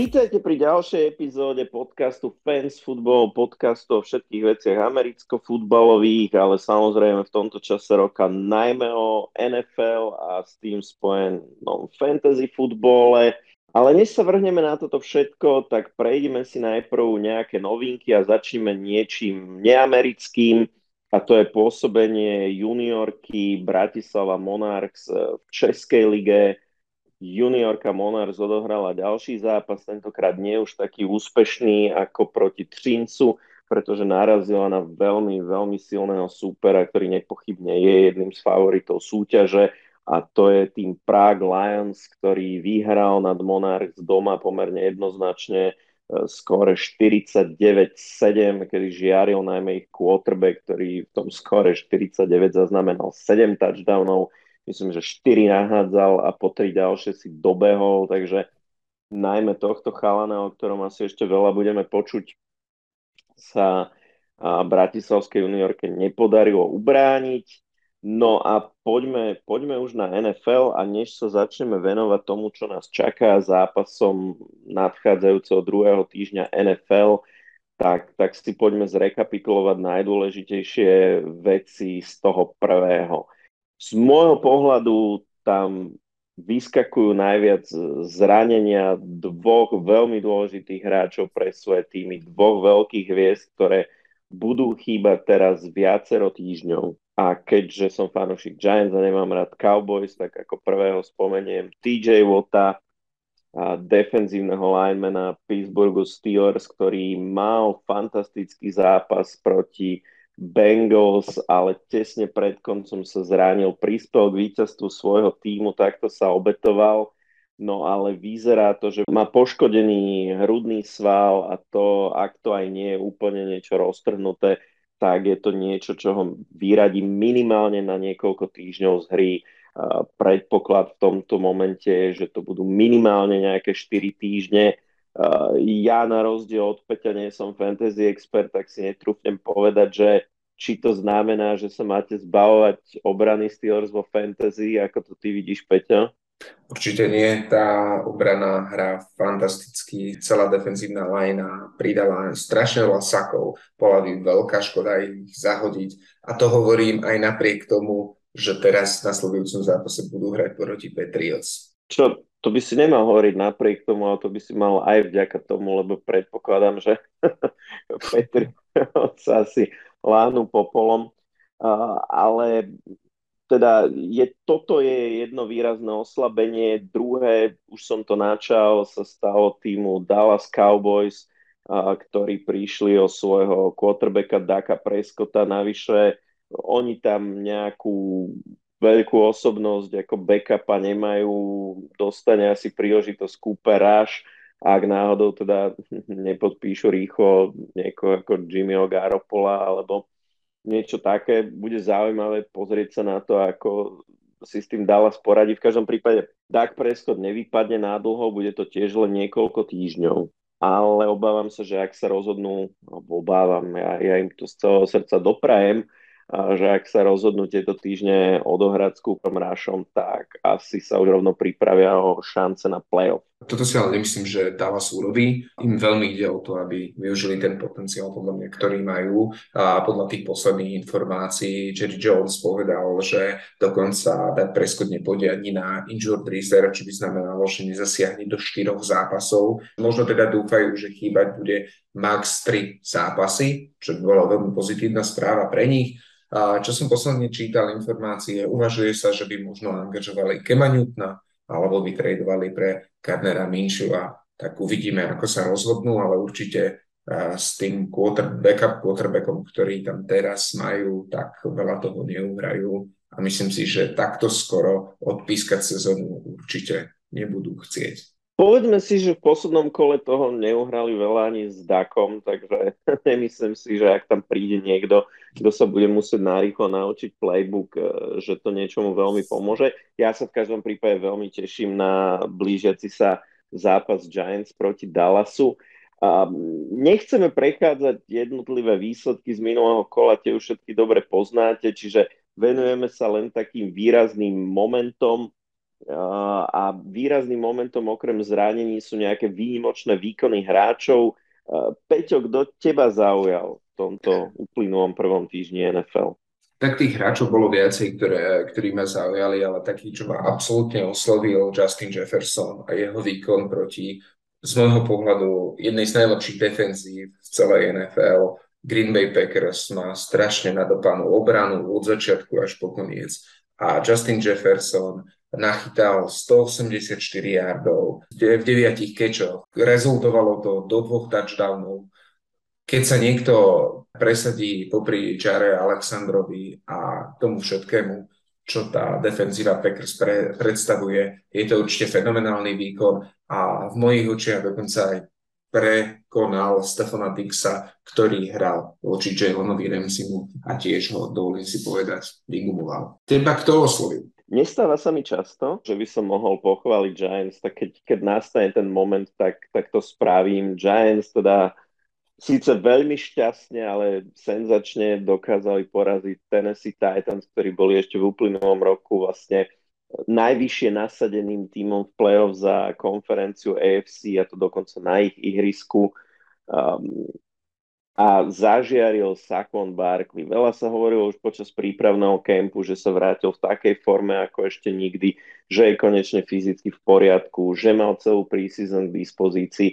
Vítajte pri ďalšej epizóde podcastu Fans Football, podcastu o všetkých veciach americko-futbalových, ale samozrejme v tomto čase roka najmä o NFL a s tým spojenom fantasy futbole. Ale než sa vrhneme na toto všetko, tak prejdeme si najprv nejaké novinky a začneme niečím neamerickým, a to je pôsobenie juniorky Bratislava Monarchs v Českej lige. Juniorka Monarchs odohrala ďalší zápas, tentokrát nie už taký úspešný ako proti Třincu, pretože narazila na veľmi, veľmi silného súpera, ktorý nepochybne je jedným z favoritov súťaže, a to je tým Prague Lions, ktorý vyhral nad Monarchs doma pomerne jednoznačne skóre 49-7, kedy žiaril najmä ich quarterback, ktorý v tom skóre 49 zaznamenal 7 touchdownov. Myslím, že 4 nahádzal a po 3 ďalšie si dobehol, takže najmä tohto chalana, o ktorom asi ešte veľa budeme počuť, sa bratislavskej juniorke nepodarilo ubrániť. No a poďme už na NFL, a než sa začneme venovať tomu, čo nás čaká zápasom nadchádzajúceho druhého týždňa NFL, tak si poďme zrekapitulovať najdôležitejšie veci z toho prvého. Z môjho pohľadu tam vyskakujú najviac zranenia dvoch veľmi dôležitých hráčov pre svoje týmy, dvoch veľkých hviezd, ktoré budú chýbať teraz viacero týždňov. A keďže som fanúšik Giants a nemám rád Cowboys, tak ako prvého spomeniem TJ Watta, defenzívneho linemana Pittsburghu Steelers, ktorý mal fantastický zápas proti Bengals, ale tesne pred koncom sa zranil, prispel k víťazstvu svojho tímu, takto sa obetoval, no ale vyzerá to, že má poškodený hrudný sval, a to, ak to aj nie je úplne niečo roztrhnuté, tak je to niečo, čo ho vyradí minimálne na niekoľko týždňov z hry. Predpoklad v tomto momente je, že to budú minimálne nejaké 4 týždne. Ja na rozdiel od Peťa nie som fantasy expert, tak si netrúfnem povedať, že či to znamená, že sa máte zbavovať obrany Steelers vo fantasy, ako to ty vidíš, Peťa? Určite nie, tá obrana hrá fantasticky, celá defenzívna lajna pridala strašne veľa sakov, bola by veľká škoda ich zahodiť, a to hovorím aj napriek tomu, že teraz na nasledujúcom zápase budú hrať proti Patriots. Čo? To by si nemal hovoriť napriek tomu, ale to by si mal aj vďaka tomu, lebo predpokladám, že Patriots asi láhnú popolom. Ale teda toto je jedno výrazné oslabenie. Druhé, už som to načal, sa stalo týmu Dallas Cowboys, ktorí prišli o svojho quarterbacka Daka Prescotta. Navyše, oni tam nejakú veľkú osobnosť ako backupa nemajú, dostane asi príležitosť Cooper Rush, ak náhodou teda nepodpíšu rýchlo niekoho ako Jimmyho Garopola alebo niečo také. Bude zaujímavé pozrieť sa na to, ako si s tým Dallas poradí. V každom prípade Dak Prescott nevypadne na dlho, bude to tiež len niekoľko týždňov. Ale obávam sa, že ak sa rozhodnú, ja im to z celého srdca doprajem, že ak sa rozhodnú tieto týždne odohrať s Cooperom Rushom, tak asi sa už rovno pripravia o šance na playoff. Toto si ale nemyslím, že Dallas urobí. Im veľmi ide o to, aby využili ten potenciál, podľa mňa, ktorý majú. A podľa tých posledných informácií Jerry Jones povedal, že dokonca Dak Prescott nepôjde ani na injured reserve, čo by znamenalo, že nezasiahne do 4 zápasov. Možno teda dúfajú, že chýbať bude max 3 zápasy, čo by bola veľmi pozitívna správa pre nich. A čo som posledne čítal informácie, uvažuje sa, že by možno angažovali Kema Newtona alebo by tradovali pre Gardnera Minshew'a. Tak uvidíme, ako sa rozhodnú, ale určite s tým quarterbackom, ktorý tam teraz majú, tak veľa toho neuhrajú. A myslím si, že takto skoro odpískať sezónu určite nebudú chcieť. Povedzme si, že v poslednom kole toho neuhrali veľa ani s Dakom, takže nemyslím si, že ak tam príde niekto, kto sa bude musieť narýchlo naučiť playbook, že to niečomu veľmi pomôže. Ja sa v každom prípade veľmi teším na blížiaci sa zápas Giants proti Dallasu. Nechceme prechádzať jednotlivé výsledky z minulého kola, tie už všetky dobre poznáte, čiže venujeme sa len takým výrazným momentom. a výrazným momentom okrem zranení sú nejaké výnimočné výkony hráčov. Peťo, kto teba zaujal v tomto uplynulom prvom týždni NFL? Tak tých hráčov bolo viacej, ktorí ma zaujali, ale taký, čo ma absolútne oslovil, Justin Jefferson a jeho výkon proti, z môjho pohľadu, jednej z najlepších defenzív v celej NFL. Green Bay Packers má strašne nadopanú obranu od začiatku až po koniec. A Justin Jefferson nachytal 184 yardov v 9 kečoch. Rezultovalo to do 2 touchdownov. Keď sa niekto presadí popri Jare Alexandrovi a tomu všetkému, čo tá defenzíva Packers predstavuje, je to určite fenomenálny výkon a v mojich očiach dokonca aj prekonal Stephana Dixa, ktorý hral voči Jalenovi Ramsimu a tiež ho, dovolím si povedať, vygumoval. Teba kto oslovil? Nestáva sa mi často, že by som mohol pochváliť Giants, tak keď nastane ten moment, tak to spravím. Giants teda síce veľmi šťastne, ale senzačne dokázali poraziť Tennessee Titans, ktorí boli ešte v uplynulom roku vlastne najvyššie nasadeným tímom v play-off za konferenciu AFC, a to dokonca na ich ihrisku. A zažiaril Saquon Barkley. Veľa sa hovorilo už počas prípravného kempu, že sa vrátil v takej forme ako ešte nikdy, že je konečne fyzicky v poriadku, že mal celú preseason k dispozícii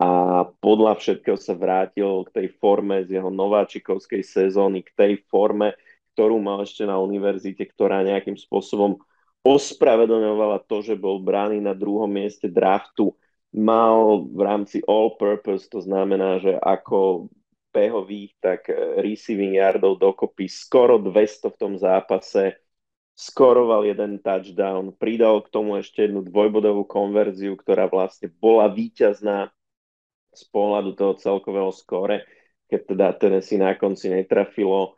a podľa všetkého sa vrátil k tej forme z jeho nováčikovskej sezóny, k tej forme, ktorú mal ešte na univerzite, ktorá nejakým spôsobom ospravedlňovala to, že bol braný na 2. mieste draftu. Mal v rámci all-purpose, to znamená, že ako behových, tak receiving yardov dokopy skoro 200 v tom zápase, skoroval 1 touchdown, pridal k tomu ešte jednu dvojbodovú konverziu, ktorá vlastne bola víťazná z pohľadu toho celkového skóre, keď teda Tennessee na konci netrafilo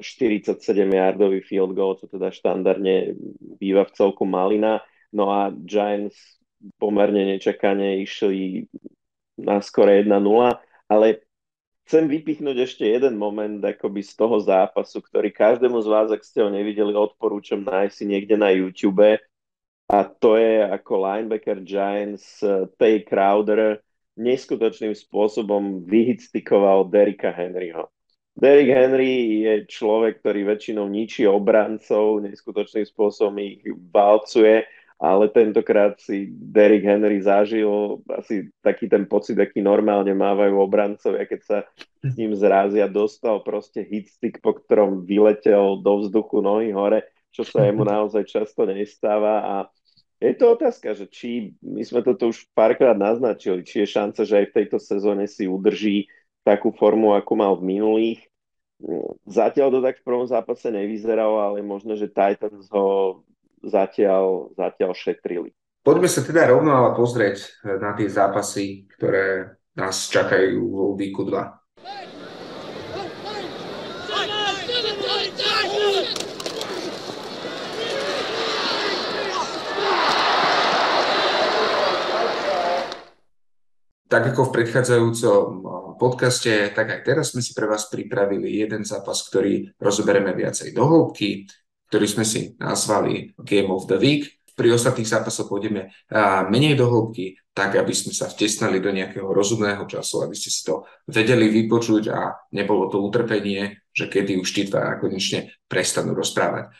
47-yardový field goal, čo teda štandardne býva v celku malina. No a Giants pomerne nečakane išli na skore 1-0, ale chcem vypichnúť ešte jeden moment akoby z toho zápasu, ktorý každému z vás, ak ste ho nevideli, odporúčam nájsť si niekde na YouTube, a to je ako linebacker Giants Tate Crowder neskutočným spôsobom vyhitstikoval Derricka Henryho. Derrick Henry je človek, ktorý väčšinou ničí obrancov, neskutočným spôsobom ich valcuje, ale tentokrát si Derrick Henry zažil asi taký ten pocit, aký normálne mávajú obrancovia, keď sa s ním zrazia. Dostal proste hitstick, po ktorom vyletel do vzduchu nohy hore, čo sa jemu naozaj často nestáva, a je to otázka, že či, my sme toto už párkrát naznačili, či je šanca, že aj v tejto sezóne si udrží takú formu, ako mal v minulých. Zatiaľ to tak v prvom zápase nevyzeralo, ale možno, že Titans ho zatiaľ šetrili. Poďme sa teda rovno ale pozrieť na tie zápasy, ktoré nás čakajú vo weeku 2. Tak ako v predchádzajúcom podcaste, tak aj teraz sme si pre vás pripravili jeden zápas, ktorý rozoberieme viacej do hĺbky, ktorý sme si nazvali Game of the Week. Pri ostatných zápasoch pôjdeme menej do hĺbky, tak aby sme sa vtesnali do nejakého rozumného času, aby ste si to vedeli vypočuť a nebolo to utrpenie, že kedy už tí dva konečne prestanú rozprávať.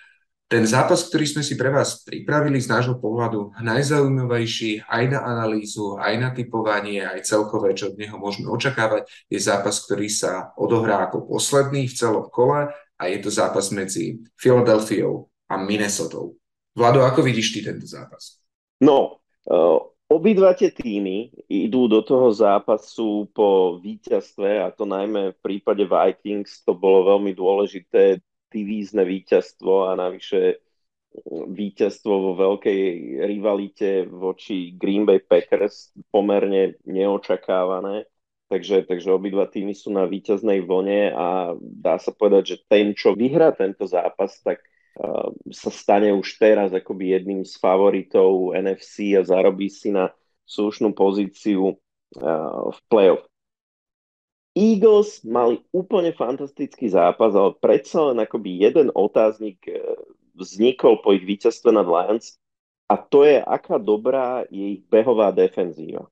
Ten zápas, ktorý sme si pre vás pripravili, z nášho pohľadu najzaujímavejší aj na analýzu, aj na typovanie, aj celkové, čo od neho môžeme očakávať, je zápas, ktorý sa odohrá ako posledný v celom kole, a je to zápas medzi Filadelfiou a Minnesotou. Vlado, ako vidíš ty tento zápas? No, obidva tie týmy idú do toho zápasu po víťazstve, a to najmä v prípade Vikings to bolo veľmi dôležité divízne víťazstvo a navyše víťazstvo vo veľkej rivalite voči Green Bay Packers, pomerne neočakávané. Takže obidva týmy sú na víťaznej vlne a dá sa povedať, že ten, čo vyhrá tento zápas, tak sa stane už teraz akoby jedným z favoritov NFC a zarobí si na slušnú pozíciu v play-off. Eagles mali úplne fantastický zápas, ale predsa len akoby jeden otáznik vznikol po ich víťazstve nad Lions, A to je, aká dobrá je ich behová defenzíva.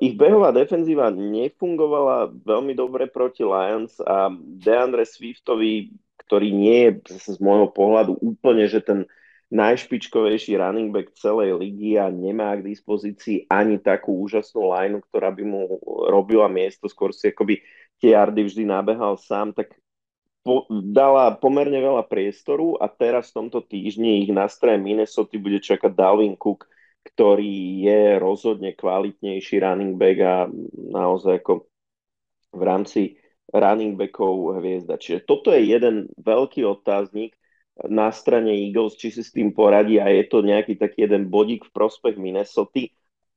Ich behová defenzíva nefungovala veľmi dobre proti Lions a DeAndre Swiftovi, ktorý nie je z môjho pohľadu úplne, že ten najšpičkovejší running back celej ligy a nemá k dispozícii ani takú úžasnú lineu, ktorá by mu robila miesto, skôr si akoby tie yardy vždy nabehal sám, tak dala pomerne veľa priestoru a teraz v tomto týždni ich na strane Minnesota bude čakať Dalvin Cook, ktorý je rozhodne kvalitnejší running back a naozaj ako v rámci running backov hviezda. Čiže toto je jeden veľký otáznik na strane Eagles, či si s tým poradí a je to nejaký taký jeden bodík v prospech Minnesota,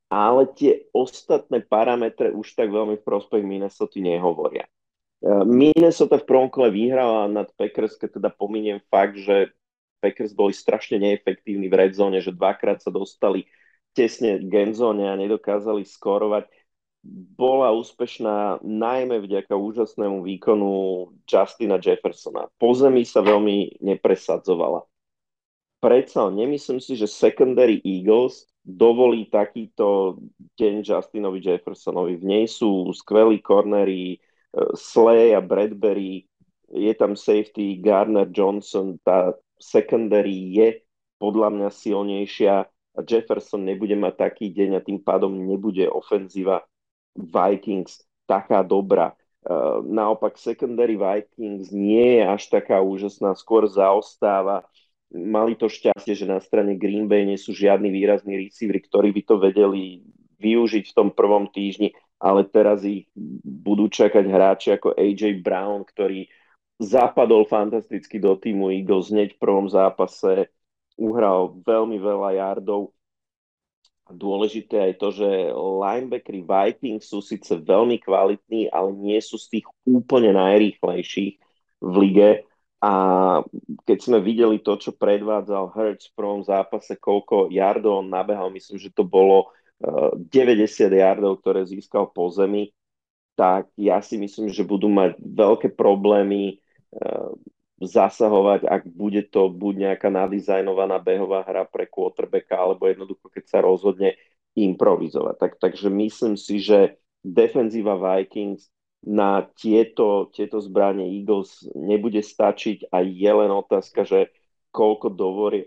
ale tie ostatné parametre už tak veľmi v prospech Minnesota nehovoria. Minnesota v prvom kole vyhrala nad Packers, keď teda pominiem fakt, že Packers boli strašne neefektívni v red zone, že dvakrát sa dostali tesne k end zone a nedokázali skorovať. Bola úspešná najmä vďaka úžasnému výkonu Justina Jeffersona. Po zemi sa veľmi nepresadzovala. Predsa nemyslím si, že secondary Eagles dovolí takýto deň Justinovi Jeffersonovi. V nej sú skvelí cornery, Slay a Bradbury, je tam safety Gardner Johnson, tá secondary je podľa mňa silnejšia a Jefferson nebude mať taký deň a tým pádom nebude ofenzíva Vikings taká dobrá. Naopak secondary Vikings nie je až taká úžasná, skôr zaostáva. Mali to šťastie, že na strane Green Bay nie sú žiadni výrazní receivery, ktorí by to vedeli využiť v tom prvom týždni, ale teraz ich budú čakať hráči ako AJ Brown, ktorý zapadol fantasticky do týmu Eagles hneď v prvom zápase, uhral veľmi veľa yardov. Dôležité je to, že linebackeri Vikings sú síce veľmi kvalitní, ale nie sú z tých úplne najrýchlejších v lige. A keď sme videli to, čo predvádzal Hurts v prvom zápase, koľko yardov on nabehal, myslím, že to bolo 90 yardov, ktoré získal po zemi, tak ja si myslím, že budú mať veľké problémy zasahovať, ak bude to buď nejaká nadizajnovaná behová hra pre quarterbacka, alebo jednoducho, keď sa rozhodne improvizovať. Takže myslím si, že defenzíva Vikings na tieto zbranie Eagles nebude stačiť a je len otázka, že koľko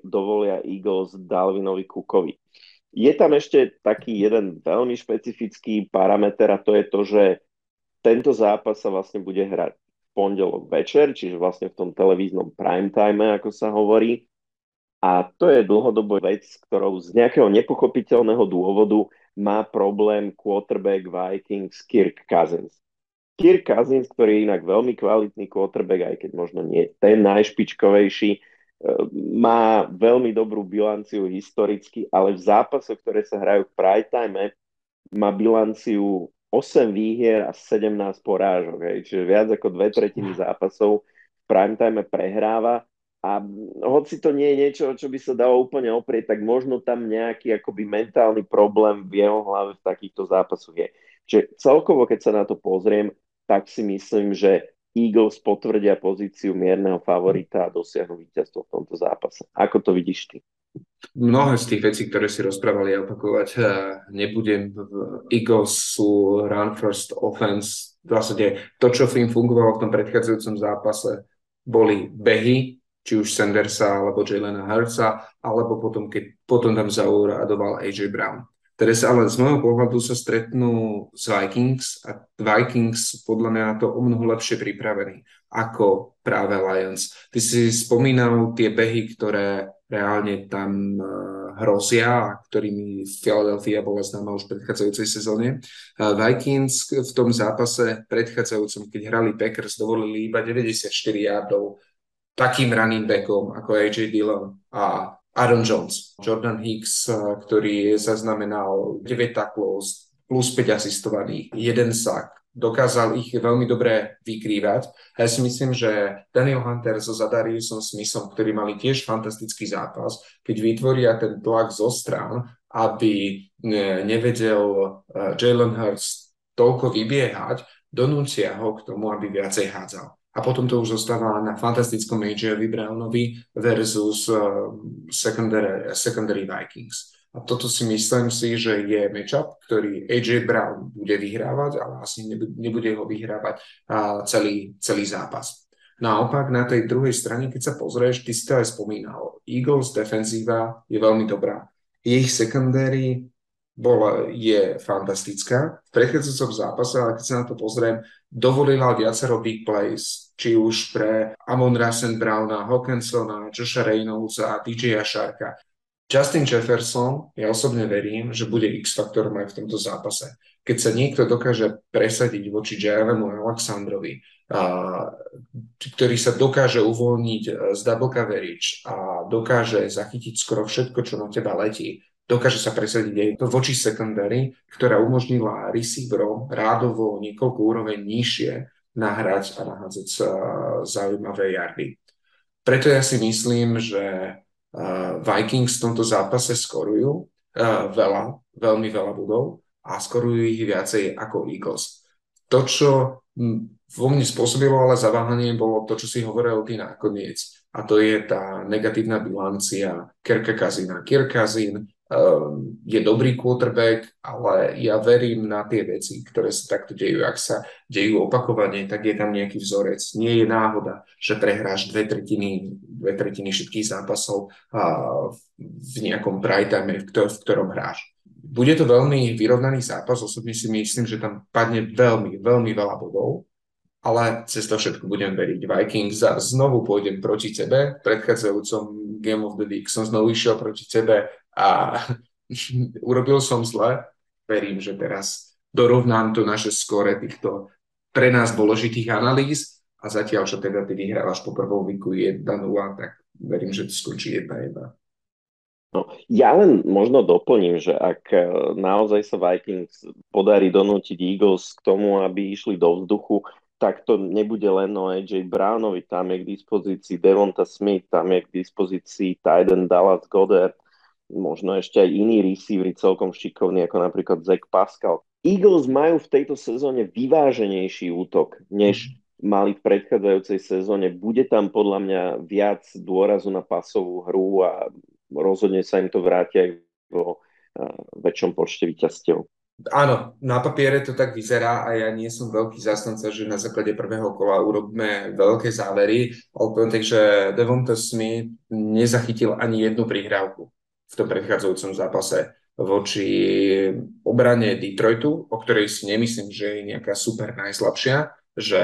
dovolia Eagles Dalvinovi Cookovi. Je tam ešte taký jeden veľmi špecifický parameter a to je to, že tento zápas sa vlastne bude hrať pondelok večer, čiže vlastne v tom televíznom primetime, ako sa hovorí. A to je dlhodobo vec, ktorou z nejakého nepochopiteľného dôvodu má problém quarterback Vikings Kirk Cousins. Kirk Cousins, ktorý je inak veľmi kvalitný quarterback, aj keď možno nie ten najšpičkovejší, má veľmi dobrú bilanciu historicky, ale v zápasoch, ktoré sa hrajú v primetime, má bilanciu 8 výhier a 17 porážok. Čiže viac ako 2/3 zápasov v primetime prehráva. A hoci to nie je niečo, čo by sa dalo úplne oprieť, tak možno tam nejaký akoby mentálny problém v jeho hlave v takýchto zápasoch je. Čiže celkovo, keď sa na to pozriem, tak si myslím, že Eagles potvrdia pozíciu mierneho favorita a dosiahnu víťazstvo v tomto zápase. Ako to vidíš ty? Mnoho z tých vecí, ktoré si rozprávali, opakovať nebudem. Eagles sú run first offense. Vlastne to, čo im fungovalo v tom predchádzajúcom zápase, boli behy, či už Sandersa, alebo Jalena Hurtsa, alebo potom, keď potom tam zauradoval AJ Brown. Teraz ale z môjho pohľadu sa stretnú s Vikings a Vikings podľa mňa na to o mnoho lepšie pripravení ako práve Lions. Ty si spomínal tie behy, ktoré reálne tam hrozia, ktorými Philadelphia bola známa už v predchádzajúcej sezóne. Vikings v tom zápase predchádzajúcom, keď hrali Packers, dovolili iba 94 yardov takým running backom ako AJ Dillon a Aaron Jones. Jordan Hicks, ktorý zaznamenal 9 taklov plus 5 asistovaných, 1 sack. Dokázal ich veľmi dobre vykrývať. Ja si myslím, že Daniel Hunter so Zadariusom Smithom, ktorí mali tiež fantastický zápas, keď vytvoria ten tlak zo strán, aby nevedel Jalen Hurts toľko vybiehať, donúcia ho k tomu, aby viacej hádzal. a potom to už zostáva na fantastickom AJ Brownovi versus secondary Vikings. A toto si myslím si, že je matchup, ktorý AJ Brown bude vyhrávať, ale asi nebude ho vyhrávať celý zápas. Naopak, na tej druhej strane, keď sa pozrieš, ty si to aj spomínal, Eagles defenzíva je veľmi dobrá. Ich secondary je fantastická. V predchádzajúcom zápase, ale keď sa na to pozriem, dovolila viacero big plays, či už pre Amon-Ra St. Browna, Hawkinsona, Josha Reynoldsa, DJa Sharka. Justin Jefferson, ja osobne verím, že bude X-faktorom aj v tomto zápase. Keď sa niekto dokáže presadiť voči Jaylenu Alexandrovi, ktorý sa dokáže uvoľniť z double coverage a dokáže zachytiť skoro všetko, čo na teba letí, dokáže sa presadiť aj to voči secondary, ktorá umožnila receiverom rádovo niekoľko úroveň nižšie nahrať a nahádzať zaujímavé jardy. Preto ja si myslím, že Vikings v tomto zápase skorujú veľmi veľa bodov a skorujú ich viacej ako Eagles. To, čo vo mne spôsobilo ale zaváhanie, bolo to, čo si hovoril ty nakoniec. A to je tá negatívna bilancia Kirka Cousina. Kirk Cousin je dobrý quarterback, ale ja verím na tie veci, ktoré sa takto dejú. Ak sa dejú opakovane, tak je tam nejaký vzorec. Nie je náhoda, že prehráš dve tretiny všetkých zápasov v nejakom prime time, v ktorom hráš. Bude to veľmi vyrovnaný zápas, osobne si myslím, že tam padne veľmi, veľmi veľa bodov, ale cez to všetko budem veriť Vikings a znovu pôjdem proti tebe. V predchádzajúcom Game of the Week som znovu išiel proti tebe a urobil som zle. Verím, že teraz dorovnám to naše skóre týchto pre nás dôležitých analýz a zatiaľ, čo teda ty vyhrávaš po prvom weeku 1-0, tak verím, že to skončí 1-1. No, ja len možno doplním, že ak naozaj sa Vikings podarí donútiť Eagles k tomu, aby išli do vzduchu, tak to nebude len o AJ Brownovi, tam je k dispozícii Devonta Smith, tam je k dispozícii tight end Dallas Goedert, možno ešte aj iní receiveri celkom šikovní, ako napríklad Zach Pascal. Eagles majú v tejto sezóne vyváženejší útok, než mali v predchádzajúcej sezóne. Bude tam podľa mňa viac dôrazu na pasovú hru a rozhodne sa im to vráti aj vo väčšom počte víťazstiev. Áno, na papiere to tak vyzerá a ja nie som veľký zastanca, že na základe prvého kola urobíme veľké závery, takže Devonta Smith nezachytil ani jednu prihrávku v tom predchádzajúcom zápase voči obrane Detroitu, o ktorej si nemyslím, že je nejaká super najslabšia, že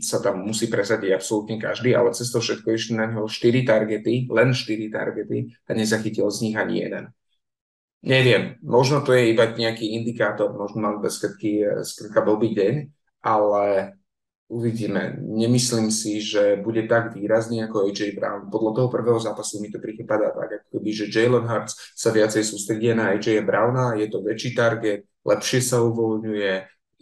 sa tam musí presadiť absolútne každý, ale cez to všetko išli na neho 4 targety, len 4 targety a nezachytil z nich ani jeden. Neviem, možno to je iba nejaký indikátor, možno mám skrátka blbý deň, ale uvidíme. Nemyslím si, že bude tak výrazný ako AJ Brown. Podľa toho prvého zápasu mi to pripadá tak, ako keby, že Jalen Hurts sa viacej sústredie na AJ Browna, je to väčší target, lepšie sa uvoľňuje,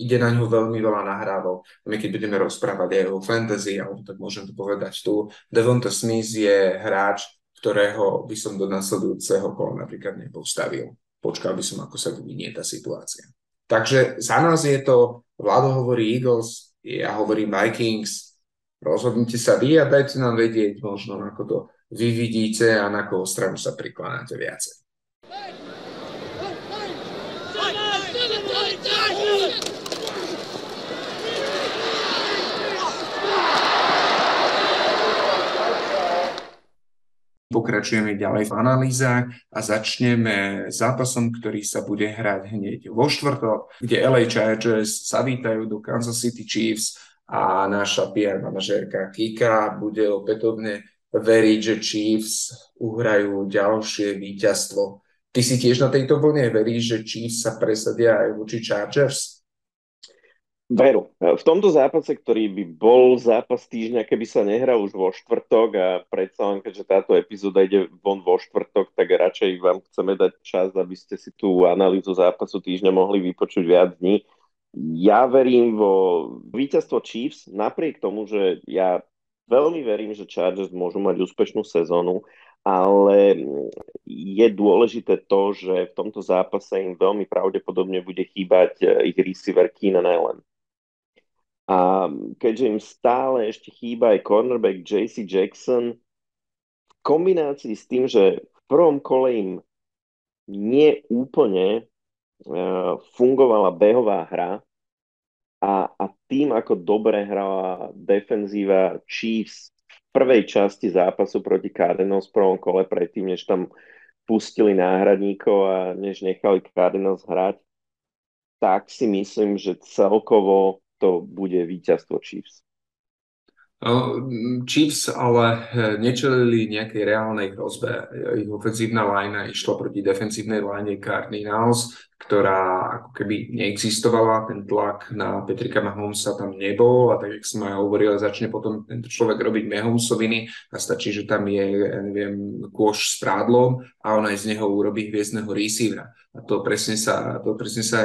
ide na ňu veľmi veľa nahrávok. My keď budeme rozprávať aj o fantasy, alebo tak môžem to povedať tu, Devonta Smith je hráč, ktorého by som do nasledujúceho kola napríklad nepostavil. Počkal by som, ako sa vyvinie tá situácia. Takže za nás je to, Vlado hovorí Eagles, ja hovorím Vikings, rozhodnite sa vy a dajte nám vedieť možno, ako to vy vidíte a na koho stranu sa prikláňate viacej. Pokračujeme ďalej v analýzách a začneme zápasom, ktorý sa bude hrať hneď vo štvrtok, kde LA Chargers sa vítajú do Kansas City Chiefs a naša PR manažérka Kika bude opätovne veriť, že Chiefs uhrajú ďalšie víťazstvo. Ty si tiež na tejto vlne veríš, že Chiefs sa presadia aj voči Chargers? Veru. V tomto zápase, ktorý by bol zápas týždňa, keby sa nehral už vo štvrtok a predsa len, keďže táto epizóda ide von vo štvrtok, tak radšej vám chceme dať čas, aby ste si tú analýzu zápasu týždňa mohli vypočuť viac dní. Ja verím vo víťazstvo Chiefs, napriek tomu, že ja veľmi verím, že Chargers môžu mať úspešnú sezónu, ale je dôležité to, že v tomto zápase im veľmi pravdepodobne bude chýbať ich receiver Keenan Allen. A keďže im stále ešte chýba aj cornerback JC Jackson, v kombinácii s tým, že v prvom kole im neúplne fungovala behová hra a tým, ako dobre hrala defenzíva Chiefs v prvej časti zápasu proti Cardinals v prvom kole, predtým, než tam pustili náhradníkov a než nechali Cardinals hrať, tak si myslím, že celkovo to bude víťazstvo Chiefs. Chiefs ale nečelili nejakej reálnej hrozbe. Ich ofenzívna linea išla proti defenzívnej line Cardinals, ktorá ako keby neexistovala. Ten tlak na Patricka Mahomesa tam nebol a tak, jak som aj hovoril, začne potom tento človek robiť Mahomesoviny a stačí, že tam je, neviem, kôš s prádlom a ona aj z neho urobí hviezdneho receivera. A to presne sa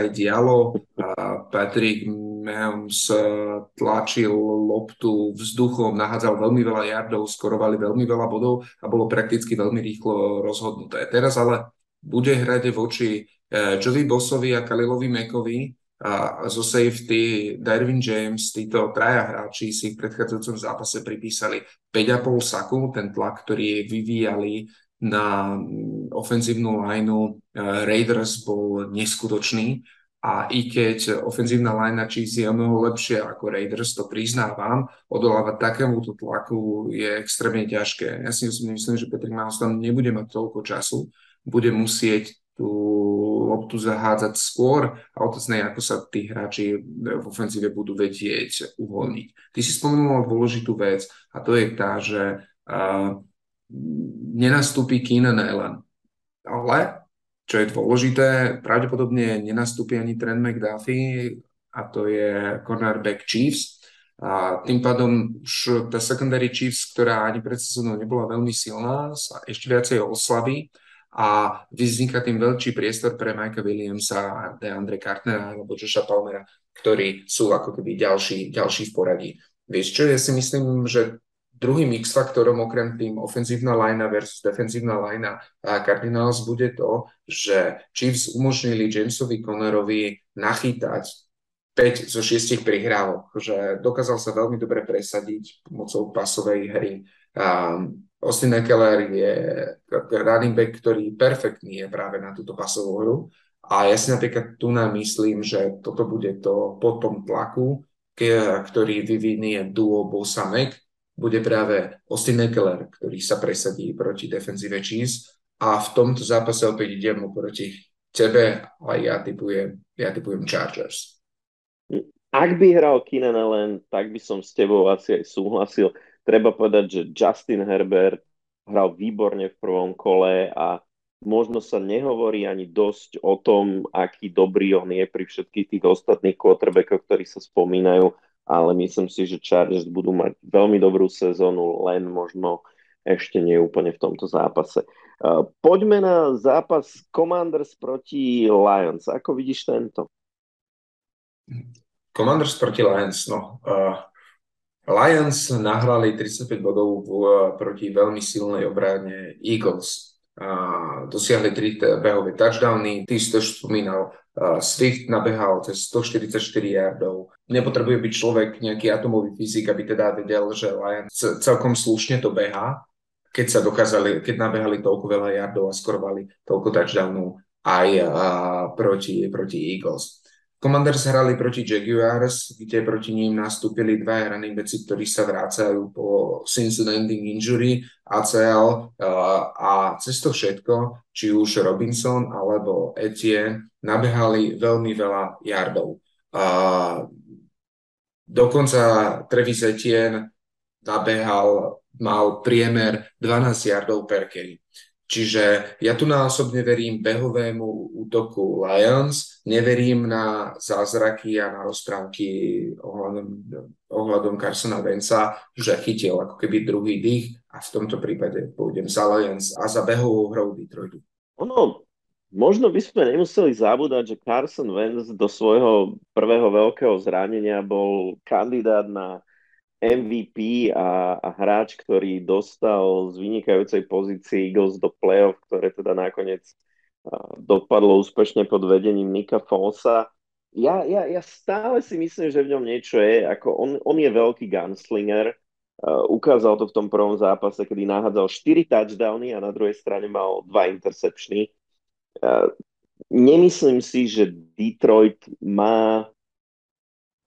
aj dialo. A Patrick Mahomes tlačil loptu vzduchom, nahádzal veľmi veľa yardov, skorovali veľmi veľa bodov a bolo prakticky veľmi rýchlo rozhodnuté. Teraz ale bude hrať voči Joey Bossovi a Khalilovi Mackovi a zo safety Darwin James. Títo traja hráči si v predchádzajúcom zápase pripísali 5,5 saku, ten tlak, ktorý vyvíjali na ofenzívnu lineu Raiders bol neskutočný. A i keď ofenzívna linea Chiefs je mnoho lepšia ako Raiders, to priznávam, odolávať takémuto tlaku je extrémne ťažké. Ja si myslím, že Patrick Mahomes tam nebude mať toľko času, bude musieť tú loptu zahádzať skôr a otázne je, ako sa tí hráči v ofenzíve budú vedieť uvoľniť. Ty si spomenul dôležitú vec a to je tá, že nenastúpi Keenan Allen, ale čo je dôležité, pravdepodobne nenastúpi ani Trend McDuffie a to je cornerback Chiefs. A tým pádom už tá secondary Chiefs, ktorá ani pred sezónou nebola veľmi silná, sa ešte viacej oslabí a vzniká tým veľký priestor pre Mike Williamsa, DeAndre Cartera alebo Josha Palmera, ktorí sú ako keby ďalší v poradí. Vieš čo, ja si myslím, že druhým X-faktorom okrem tým ofenzívna linea versus defenzívna linea Cardinals bude to, že Chiefs umožnili Jamesovi Connerovi nachytať 5 zo 6 prihrávok, že dokázal sa veľmi dobre presadiť pomocou pasovej hry. Austin Ekeler je running back, ktorý perfektný je práve na túto pasovú hru a ja si napríklad tu myslím, že toto bude to po tom tlaku, ktorý vyvinie duo Bosa Mac, bude práve Austin Ekeler, ktorý sa presadí proti defenzíve Chiefs a v tomto zápase opäť idem proti tebe a ja typujem Chargers. Ak by hral Keenan Allen, tak by som s tebou asi aj súhlasil. Treba povedať, že Justin Herbert hral výborne v prvom kole a možno sa nehovorí ani dosť o tom, aký dobrý on je pri všetkých tých ostatných quarterbackov, ktorí sa spomínajú, ale myslím si, že Chargers budú mať veľmi dobrú sezónu, len možno ešte nie úplne v tomto zápase. Poďme na zápas Commanders proti Lions. Ako vidíš tento? Commanders proti Lions, no. Lions nahrali 35 bodov proti veľmi silnej obrane Eagles. Dosiahli 3 behové touchdowny, ty si to spomínal, Swift nabehal cez 144 yardov. Nepotrebuje byť človek nejaký atomový fyzik, aby teda vedel, že Lions celkom slušne to behá, keď nabehali toľko veľa yardov a skorovali toľko touchdownov aj proti Eagles. Commanders hrali proti Jaguars, kde proti ním nastúpili dva running backi, ktorí sa vrácajú po season-ending injury, ACL a cez to všetko, či už Robinson alebo Etienne, nabehali veľmi veľa yardov. Dokonca Travis Etienne mal priemer 12 yardov per carry. Čiže ja tu osobne verím behovému útoku Lions, neverím na zázraky a na rozprávky ohľadom Carsona Wentza, že chytil ako keby druhý dých a v tomto prípade pôjdem za Lions a za behovou hrou Detroitu. Ono, možno by sme nemuseli zabúdať, že Carson Wentz do svojho prvého veľkého zranenia bol kandidát na MVP a hráč, ktorý dostal z vynikajúcej pozície Eagles do playoff, ktoré teda nakoniec dopadlo úspešne pod vedením Nicka Folesa. Ja stále si myslím, že v ňom niečo je. Ako on je veľký gunslinger. Ukázal to v tom prvom zápase, kedy nahádzal 4 touchdowny a na druhej strane mal 2 interceptiony. Nemyslím si, že Detroit má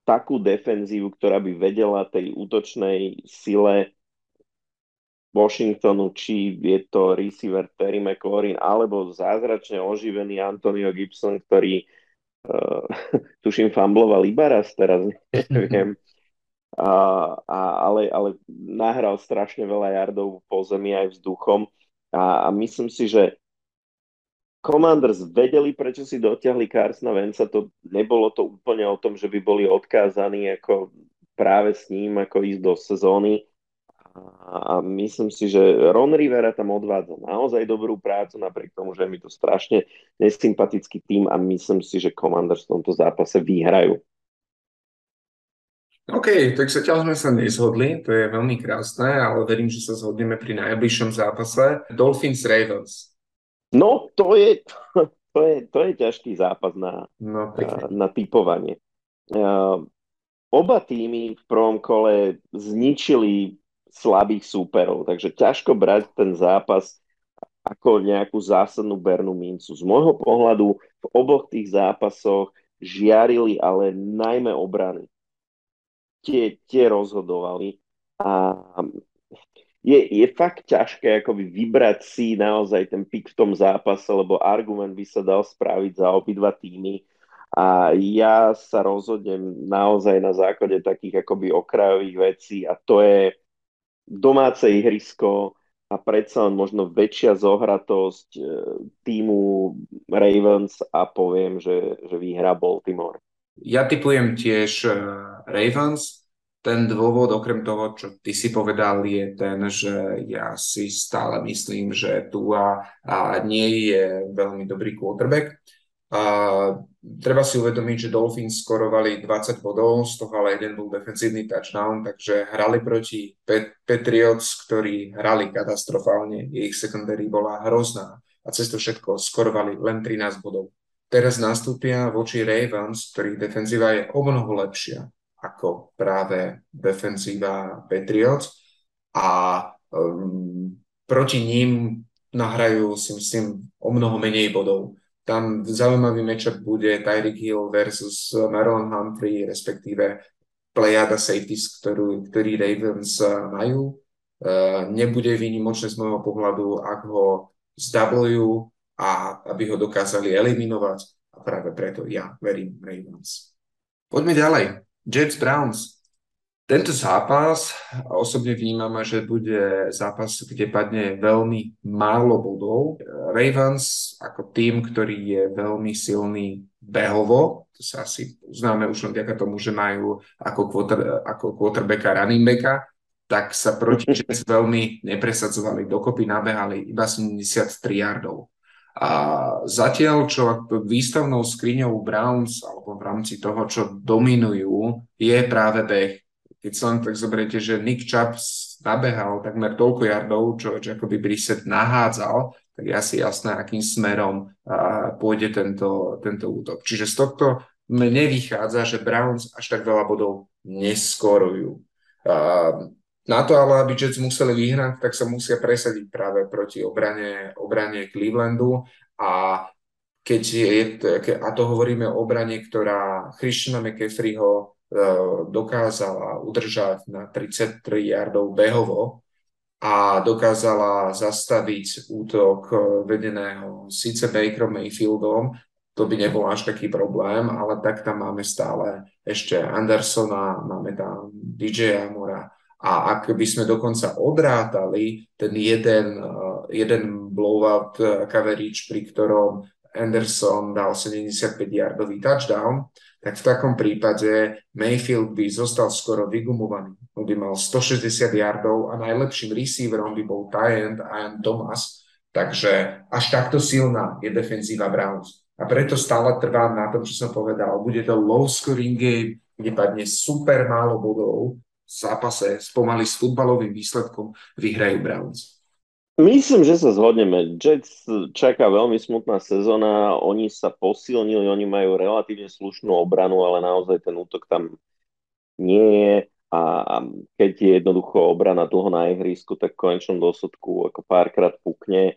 takú defenzívu, ktorá by vedela tej útočnej sile Washingtonu, či je to receiver Terry McLaurin, alebo zázračne oživený Antonio Gibson, ktorý tuším fumbloval iba raz teraz, neviem. Ale nahral strašne veľa yardov po zemi aj vzduchom a myslím si, že Commanders vedeli, prečo si dotiahli Carsona Wentza. To nebolo to úplne o tom, že by boli odkázaní ako práve s ním ako ísť do sezóny a myslím si, že Ron Rivera tam odvádza naozaj dobrú prácu napriek tomu, že mi to strašne nesympatický tým a myslím si, že Commanders v tomto zápase vyhrajú. OK, tak zatiaľ sme sa nezhodli, to je veľmi krásne, ale verím, že sa zhodneme pri najbližšom zápase. Dolphins Ravens. No, to je ťažký zápas na tipovanie. Oba týmy v prvom kole zničili slabých súperov, takže ťažko brať ten zápas ako nejakú zásadnú bernú mincu. Z môjho pohľadu v oboch tých zápasoch žiarili, ale najmä obrany. Tie rozhodovali a je fakt ťažké akoby vybrať si naozaj ten pik v tom zápase, lebo argument by sa dal spraviť za obidva týmy a ja sa rozhodnem naozaj na základe takých akoby okrajových vecí a to je domáce ihrisko a predsa len možno väčšia zohratosť týmu Ravens a poviem, že vyhrá Baltimore. Ja tipujem tiež Ravens. Ten dôvod, okrem toho, čo ty si povedal, je ten, že ja si stále myslím, že Tua nie je veľmi dobrý quarterback. Treba si uvedomiť, že Dolphins skorovali 20 bodov, z toho ale jeden bol defensívny touchdown, takže hrali proti Patriots, ktorí hrali katastrofálne, ich secondary bola hrozná a cez to všetko skorovali len 13 bodov. Teraz nastúpia voči Ravens, ktorých defenzíva je omnoho lepšia ako práve defenzíva Patriots a proti ním nahrajú si myslím omnoho menej bodov. Tam zaujímavý matchup bude Tyreek Hill versus Marlon Humphrey, respektíve plejada safeties, ktorý Ravens majú. Nebude výnimočné z môjho pohľadu, ak ho zdabujú a aby ho dokázali eliminovať. A práve preto ja verím Ravens. Poďme ďalej. Jets Browns. Tento zápas osobne vnímam, že bude zápas, kde padne veľmi málo bodov. Ravens ako tým, ktorý je veľmi silný behovo, to sa asi uznáme už len vďaka tomu, že majú ako quarterbacka running backa, tak sa proti Jets veľmi nepresadzovali. Dokopy nabehali iba 73 yardov. A zatiaľ, čo výstavnou skriňou Browns, alebo v rámci toho, čo dominujú, je práve beh. Keď sa len tak zoberiete, že Nick Chubb nabehal takmer toľko jardov, čo akoby Brissett nahádzal, tak je asi jasné, akým smerom pôjde tento útok. Čiže z tohto mne vychádza, že Browns až tak veľa bodov neskorujú. Na to ale, aby Jets museli vyhrať, tak sa musia presadiť práve proti obrane Clevelandu a a to hovoríme o obrane, ktorá Christiana McCaffreyho dokázala udržať na 33 yardov behovo a dokázala zastaviť útok vedeného síce Bakerom Mayfieldom, to by nebol až taký problém, ale tak tam máme stále ešte Andersona, máme tam DJ Amora. A ak by sme dokonca odrátali ten jeden blowout coverage, pri ktorom Anderson dal 75-yardový touchdown, tak v takom prípade Mayfield by zostal skoro vygumovaný. On by mal 160 yardov a najlepším receiverom by bol tight end Ian Thomas. Takže až takto silná je defenzíva Browns. A preto stále trvám na tom, čo som povedal. Bude to low-scoring game, kde padne super málo bodov, v zápase pomaly s futbalovým výsledkom vyhrajú Browns. Myslím, že sa zhodneme. Jets čaká veľmi smutná sezóna. Oni sa posilnili, oni majú relatívne slušnú obranu, ale naozaj ten útok tam nie je. A keď je jednoducho obrana dlho na ihrisku, tak v konečnom dôsledku ako párkrát pukne.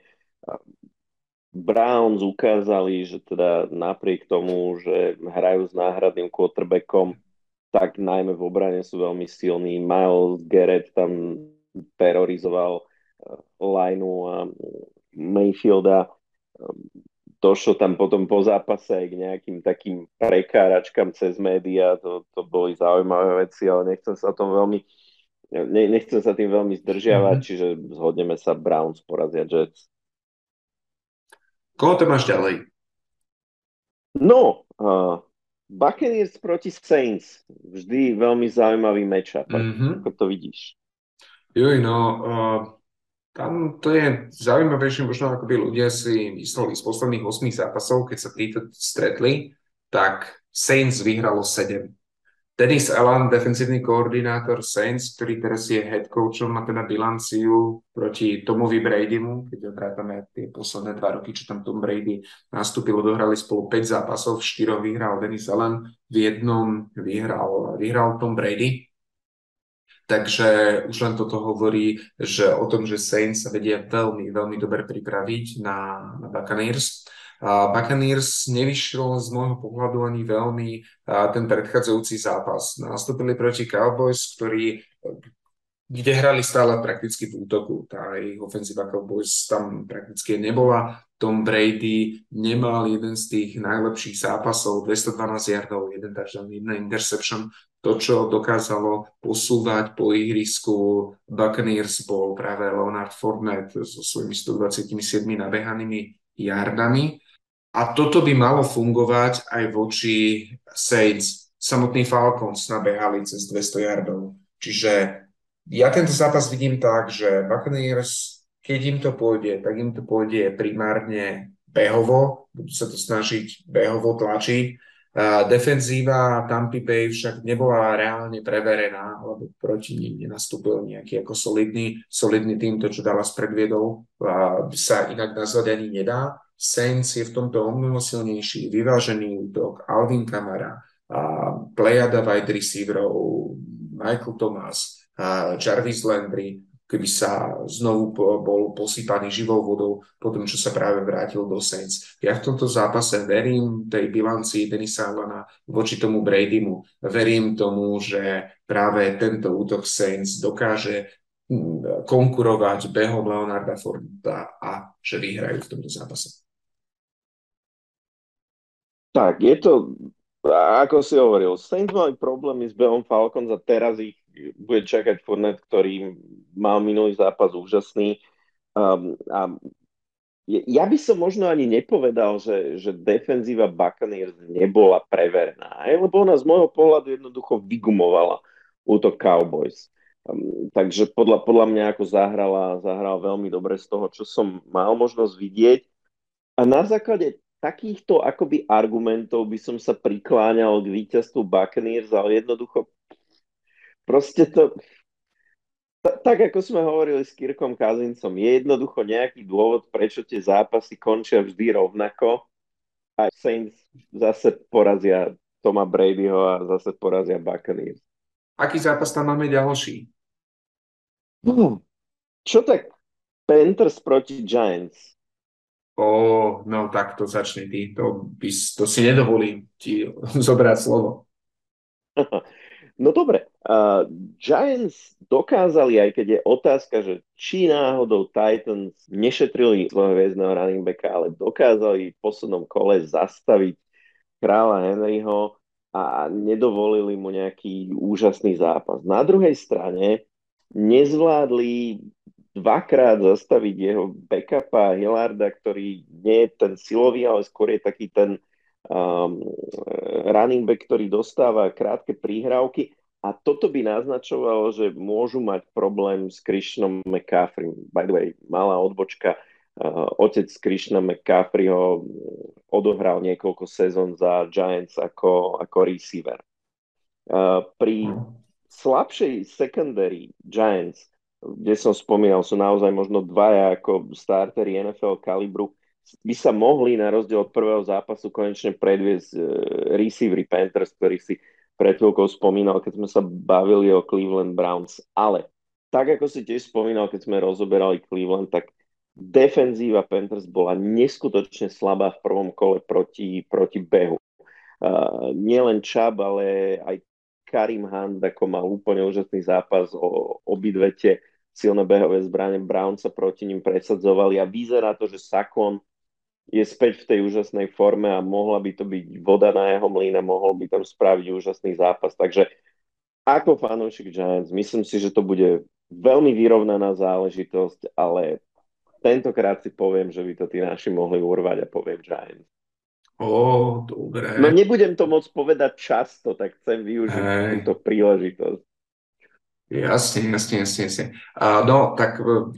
Browns ukázali, že teda napriek tomu, že hrajú s náhradným quarterbackom, tak najmä v obrane sú veľmi silní. Miles Garrett tam terorizoval lineu a Mayfielda. Došlo tam potom po zápase aj k nejakým takým prekáračkám cez médiá, to boli zaujímavé veci, ale nechcem sa tým veľmi zdržiavať, čiže zhodneme sa, Browns porazia Jets. Koho to máš ďalej? No, Buccaneers proti Saints. Vždy veľmi zaujímavý matchup. Ako to vidíš? Tam to je zaujímavejšie, možno ako by ľudia si mysleli z posledných 8 zápasov, keď sa títo stretli, tak Saints vyhralo 7. Denis Allen, defensívny koordinátor Saints, ktorý teraz je head coachom, má teda bilanciu proti Tomovi Bradymu, keď odrátame tie posledné 2 roky, čo tam Tom Brady nastúpil, dohrali spolu 5 zápasov, v 4 vyhral Denis Allen, v jednom vyhral Tom Brady. Takže už len toto hovorí, že o tom, že Saints sa vedie veľmi, veľmi dobre pripraviť na Buccaneers. Buccaneers nevyšiel z môjho pohľadu ani veľmi ten predchádzajúci zápas. Nastúpili proti Cowboys, kde hrali stále prakticky v útoku. Tá ich ofenzíva Cowboys tam prakticky nebola. Tom Brady nemal jeden z tých najlepších zápasov, 212 yardov, 1 touchdown, 1 interception. To, čo dokázalo posúvať po ihrisku Buccaneers, bol práve Leonard Fournette so svojimi 127 nabehanými yardami. A toto by malo fungovať aj voči Saints. Samotný Falcons nabehali cez 200 yardov. Čiže ja tento zápas vidím tak, že Buccaneers, keď im to pôjde, tak im to pôjde primárne behovo. Budú sa to snažiť behovo tlačiť. Defenzíva Tampa Bay však nebola reálne preverená, lebo proti nim nenastúpil nejaký ako solidný tým, to, čo Dallas predviedol, sa inak nazvať ani nedá. Saints je v tomto omnoho silnejší, vyvážený útok, Alvin Kamara, plejada wide receiverov, Michael Thomas, Jarvis Landry, keby sa znovu bol posypaný živou vodou po tom, čo sa práve vrátil do Saints. Ja v tomto zápase verím tej bilancii Denisa Allena voči tomu Bradymu. Verím tomu, že práve tento útok Saints dokáže konkurovať behom Leonarda Fournetta a že vyhrajú v tomto zápase. Tak, je to, ako si hovoril, Saints mali problémy s behom Falcons a teraz ich bude čakať Fournette, ktorý mal minulý zápas úžasný. Ja by som možno ani nepovedal, že defenzíva Buccaneers nebola preverná, lebo ona z môjho pohľadu jednoducho vygumovala útok Cowboys. Takže podľa mňa ako zahrala veľmi dobre z toho, čo som mal možnosť vidieť. A na základe takýchto akoby argumentov by som sa prikláňal k víťazstvu Buccaneers, ale jednoducho proste to, tak ako sme hovorili s Kirkom Cousinsom, je jednoducho nejaký dôvod, prečo tie zápasy končia vždy rovnako a Saints zase porazia Toma Bradyho a zase porazia Buccaneers. Aký zápas tam máme ďalší? Čo tak? Panthers proti Giants. No tak to začne ty. To si nedovolím ti zobrať slovo. No dobre, Giants dokázali, aj keď je otázka, že či náhodou Titans nešetrili svojho hviezdneho running backa, ale dokázali v poslednom kole zastaviť kráľa Henryho a nedovolili mu nejaký úžasný zápas. Na druhej strane nezvládli dvakrát zastaviť jeho backupa Hillarda, ktorý nie je ten silový, ale skôr je taký ten running back, ktorý dostáva krátke príhrávky, a toto by naznačovalo, že môžu mať problém s Christianom McCaffreym. By the way, malá odbočka, otec Christiana McCaffreyho odohral niekoľko sezón za Giants ako receiver. Pri slabšej secondary Giants kde som spomínal, sú naozaj možno dvaja ako starteri NFL kalibru, by sa mohli na rozdiel od prvého zápasu konečne predviesť receivery Panthers, ktorý si pred chvíľkou spomínal, keď sme sa bavili o Cleveland Browns. Ale tak, ako si tiež spomínal, keď sme rozoberali Cleveland, tak defenzíva Panthers bola neskutočne slabá v prvom kole proti behu. Nielen Chubb, ale aj Karim Hunt, ako mal úplne úžasný zápas o obidve tie silné behové zbrane. Brown sa proti ním presadzovali a vyzerá to, že Saquon je späť v tej úžasnej forme a mohla by to byť voda na jeho mlyn a mohol by tam spraviť úžasný zápas. Takže ako fanúšik Giants, myslím si, že to bude veľmi vyrovnaná záležitosť, ale tentokrát si poviem, že by to tí naši mohli urvať a poviem Giants. Dobre. No nebudem to môcť povedať často, tak chcem využiť túto príležitosť. Jasne. Tak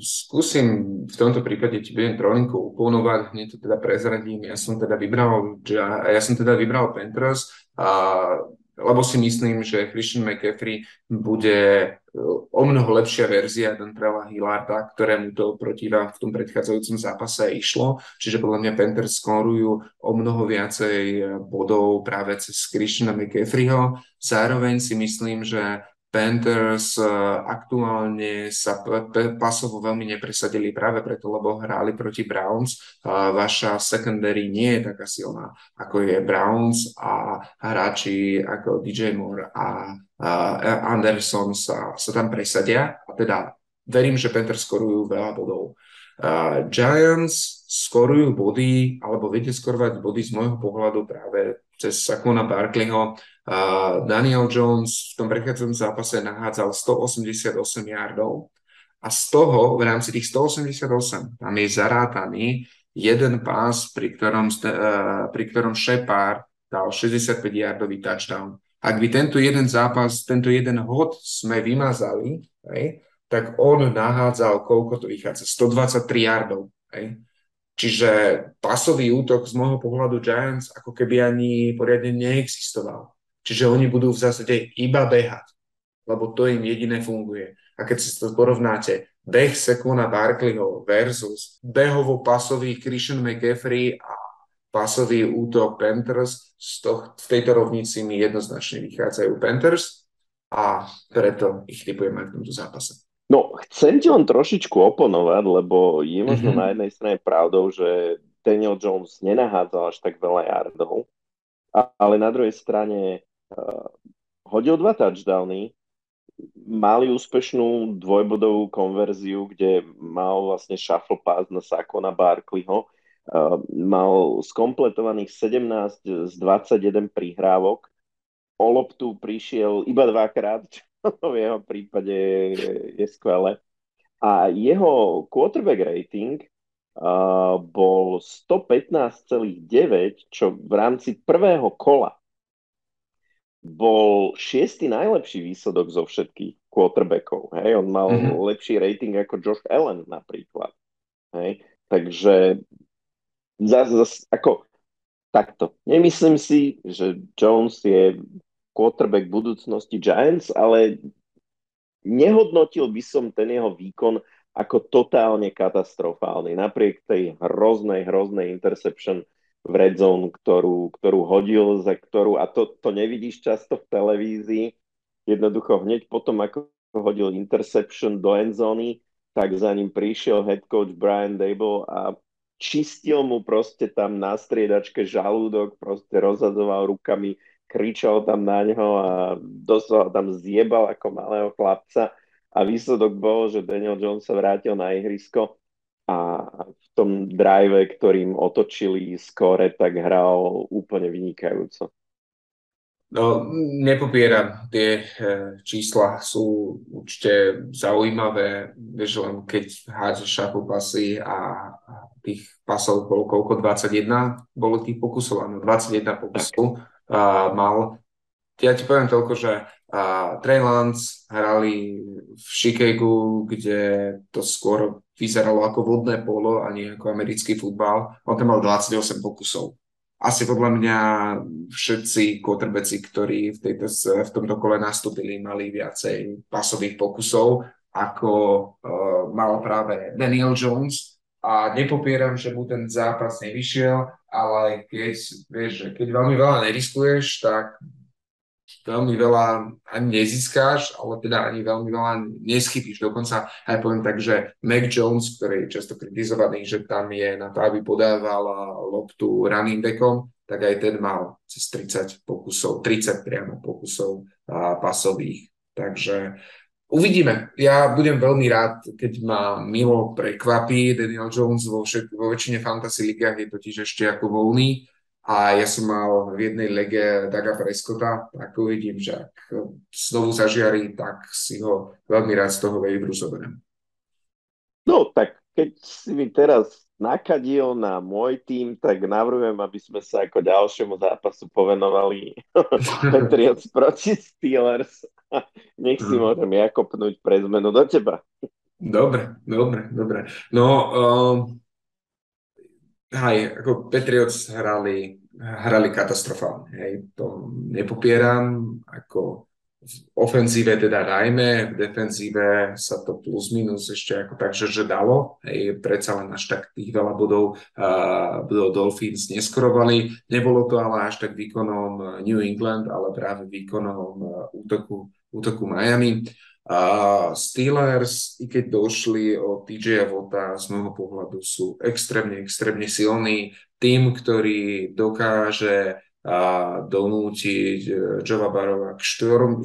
skúsim v tomto prípade ti budem trolinku uponovať, hneď to teda prezradím. Ja som teda vybral Panthers, lebo si myslím, že Christian McCaffrey bude o mnoho lepšia verzia Dontrella Hillarda, ktorému to protiva v tom predchádzajúcom zápase išlo. Čiže podľa mňa Panthers skorujú o mnoho viacej bodov práve cez Christiana McCaffreyho. Zároveň si myslím, že Panthers aktuálne sa pasovo veľmi nepresadili práve preto, lebo hráli proti Browns. Vaša secondary nie je taká silná, ako je Browns a hráči ako DJ Moore a Anderson sa tam presadia. A teda verím, že Panthers skorujú veľa bodov. Giants skorujú body, alebo viete skorovať body z môjho pohľadu práve cez Saquona Barkleyho. Daniel Jones v tom prechádzajúcom zápase nahádzal 188 yardov a z toho v rámci tých 188 tam je zarátaný jeden pás, pri ktorom Shepard dal 65 yardový touchdown. Ak by tento jeden hod sme vymazali, tak on nahádzal, koľko to vychádza, 123 yardov. Čiže pasový útok z môjho pohľadu Giants ako keby ani poriadne neexistoval. Čiže oni budú v zásade iba behať, lebo to im jediné funguje. A keď si to porovnáte, beh Saquona Barkleyho versus behovo-pasový Christian McCaffrey a pasový útok Panthers, v tejto rovnici mi jednoznačne vychádzajú Panthers a preto ich typujem aj v tomto zápase. No, chcem ti len trošičku oponovať, lebo je možno na jednej strane pravdou, že Daniel Jones nenahádzal až tak veľa yardov, ale na druhej strane hodil 2 touchdowny, mali úspešnú dvojbodovú konverziu, kde mal vlastne shuffle pass na Saquona Barkleyho, mal skompletovaných 17 z 21 prihrávok, o loptu prišiel iba 2-krát, v jeho prípade je skvelé. A jeho quarterback rating bol 115,9, čo v rámci prvého kola bol 6. najlepší výsledok zo všetkých quarterbackov. Hej? On mal lepší rating ako Josh Allen napríklad. Hej? Takže zase ako takto. Nemyslím si, že Jones je quarterback budúcnosti Giants, ale nehodnotil by som ten jeho výkon ako totálne katastrofálny. Napriek tej hroznej interception v red zone, ktorú hodil, a to nevidíš často v televízii, jednoducho hneď potom, ako hodil interception do end zóny, tak za ním prišiel head coach Brian Daboll a čistil mu proste tam na striedačke žalúdok, proste rozhadzoval rukami, kričal tam na ňo a doslova tam zjebal ako malého chlapca a výsledok bol, že Daniel Jones sa vrátil na ihrisko a v tom drive, ktorým otočili skóre, tak hral úplne vynikajúco. No, nepopieram, tie čísla sú určite zaujímavé, vieš, len keď hádzaš šapu pasy a tých pasov bolo koľko? 21? Bolo tých pokusov, áno, 21 pokusov. Mal. Ja ti poviem toľko, že Trey Lance hrali v Chicagu, kde to skôr vyzeralo ako vodné polo a nie ako americký futbal. On tam mal 28 pokusov. Asi podľa mňa všetci quarterbacki, ktorí v tomto kole nastúpili, mali viacej pasových pokusov ako mal práve Daniel Jones. A nepopieram, že mu ten zápas nevyšiel, ale keď veľmi veľa neriskuješ, tak veľmi veľa ani nezískáš, ale teda ani veľmi veľa neschytíš. Dokonca aj poviem tak, že Mac Jones, ktorý je často kritizovaný, že tam je na to, aby podával loptu running backom, tak aj ten mal cez 30 pokusov, 30 priamo pokusov pasových. Takže uvidíme. Ja budem veľmi rád, keď ma Milo prekvapí. Daniel Jones vo väčšine fantasy ligách je totiž ešte ako voľný. A ja som mal v jednej lege Daga Prescotta, tak uvidím, že ak znovu zažiarí, tak si ho veľmi rád z toho waveru zoberiem. No tak keď si mi teraz nakadil na môj tým, tak navrhujem, aby sme sa ako ďalšiemu zápasu povenovali Patriots proti Steelers. Nech si môžem ja kopnúť pre zmenu do teba. Dobre. No, ako Patriots hrali katastrofálne. Hej. To nepopieram, ako v ofenzíve teda najmä, v defenzíve sa to plus minus ešte ako takže, že dalo. Hej, predsa len až tak tých veľa bodov Dolphins neskorovali. Nebolo to ale až tak výkonom New England, ale práve výkonom útoku Miami. Steelers, i keď došli od TJ Watta, z môjho pohľadu sú extrémne silný tým, ktorý dokáže a donútiť Joea Burrowa k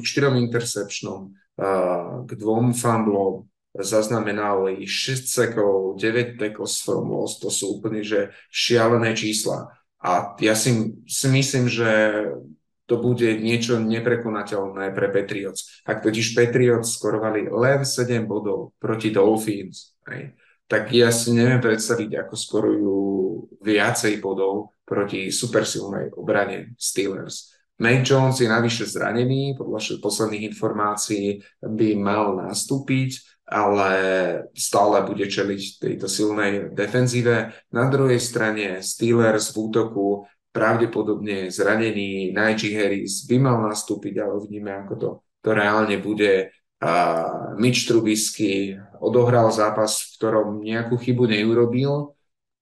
4 interceptionom, k 2 fumblom, zaznamenali 6 sekov, 9 tackles from loss, to sú úplne že šialené čísla. A ja si myslím, že to bude niečo neprekonateľné pre Patriots. Ak totiž Patriots skorovali len 7 bodov proti Dolphins, tak ja si neviem predstaviť, ako skorujú viacej bodov proti supersilnej obrane Steelers. Mac Jones je navyše zranený, podľa posledných informácií by mal nastúpiť, ale stále bude čeliť tejto silnej defenzíve. Na druhej strane Steelers v útoku pravdepodobne zranený Najee Harris by mal nastúpiť, ale uvidíme, ako to reálne bude. Mitch Trubisky odohral zápas, v ktorom nejakú chybu neurobil,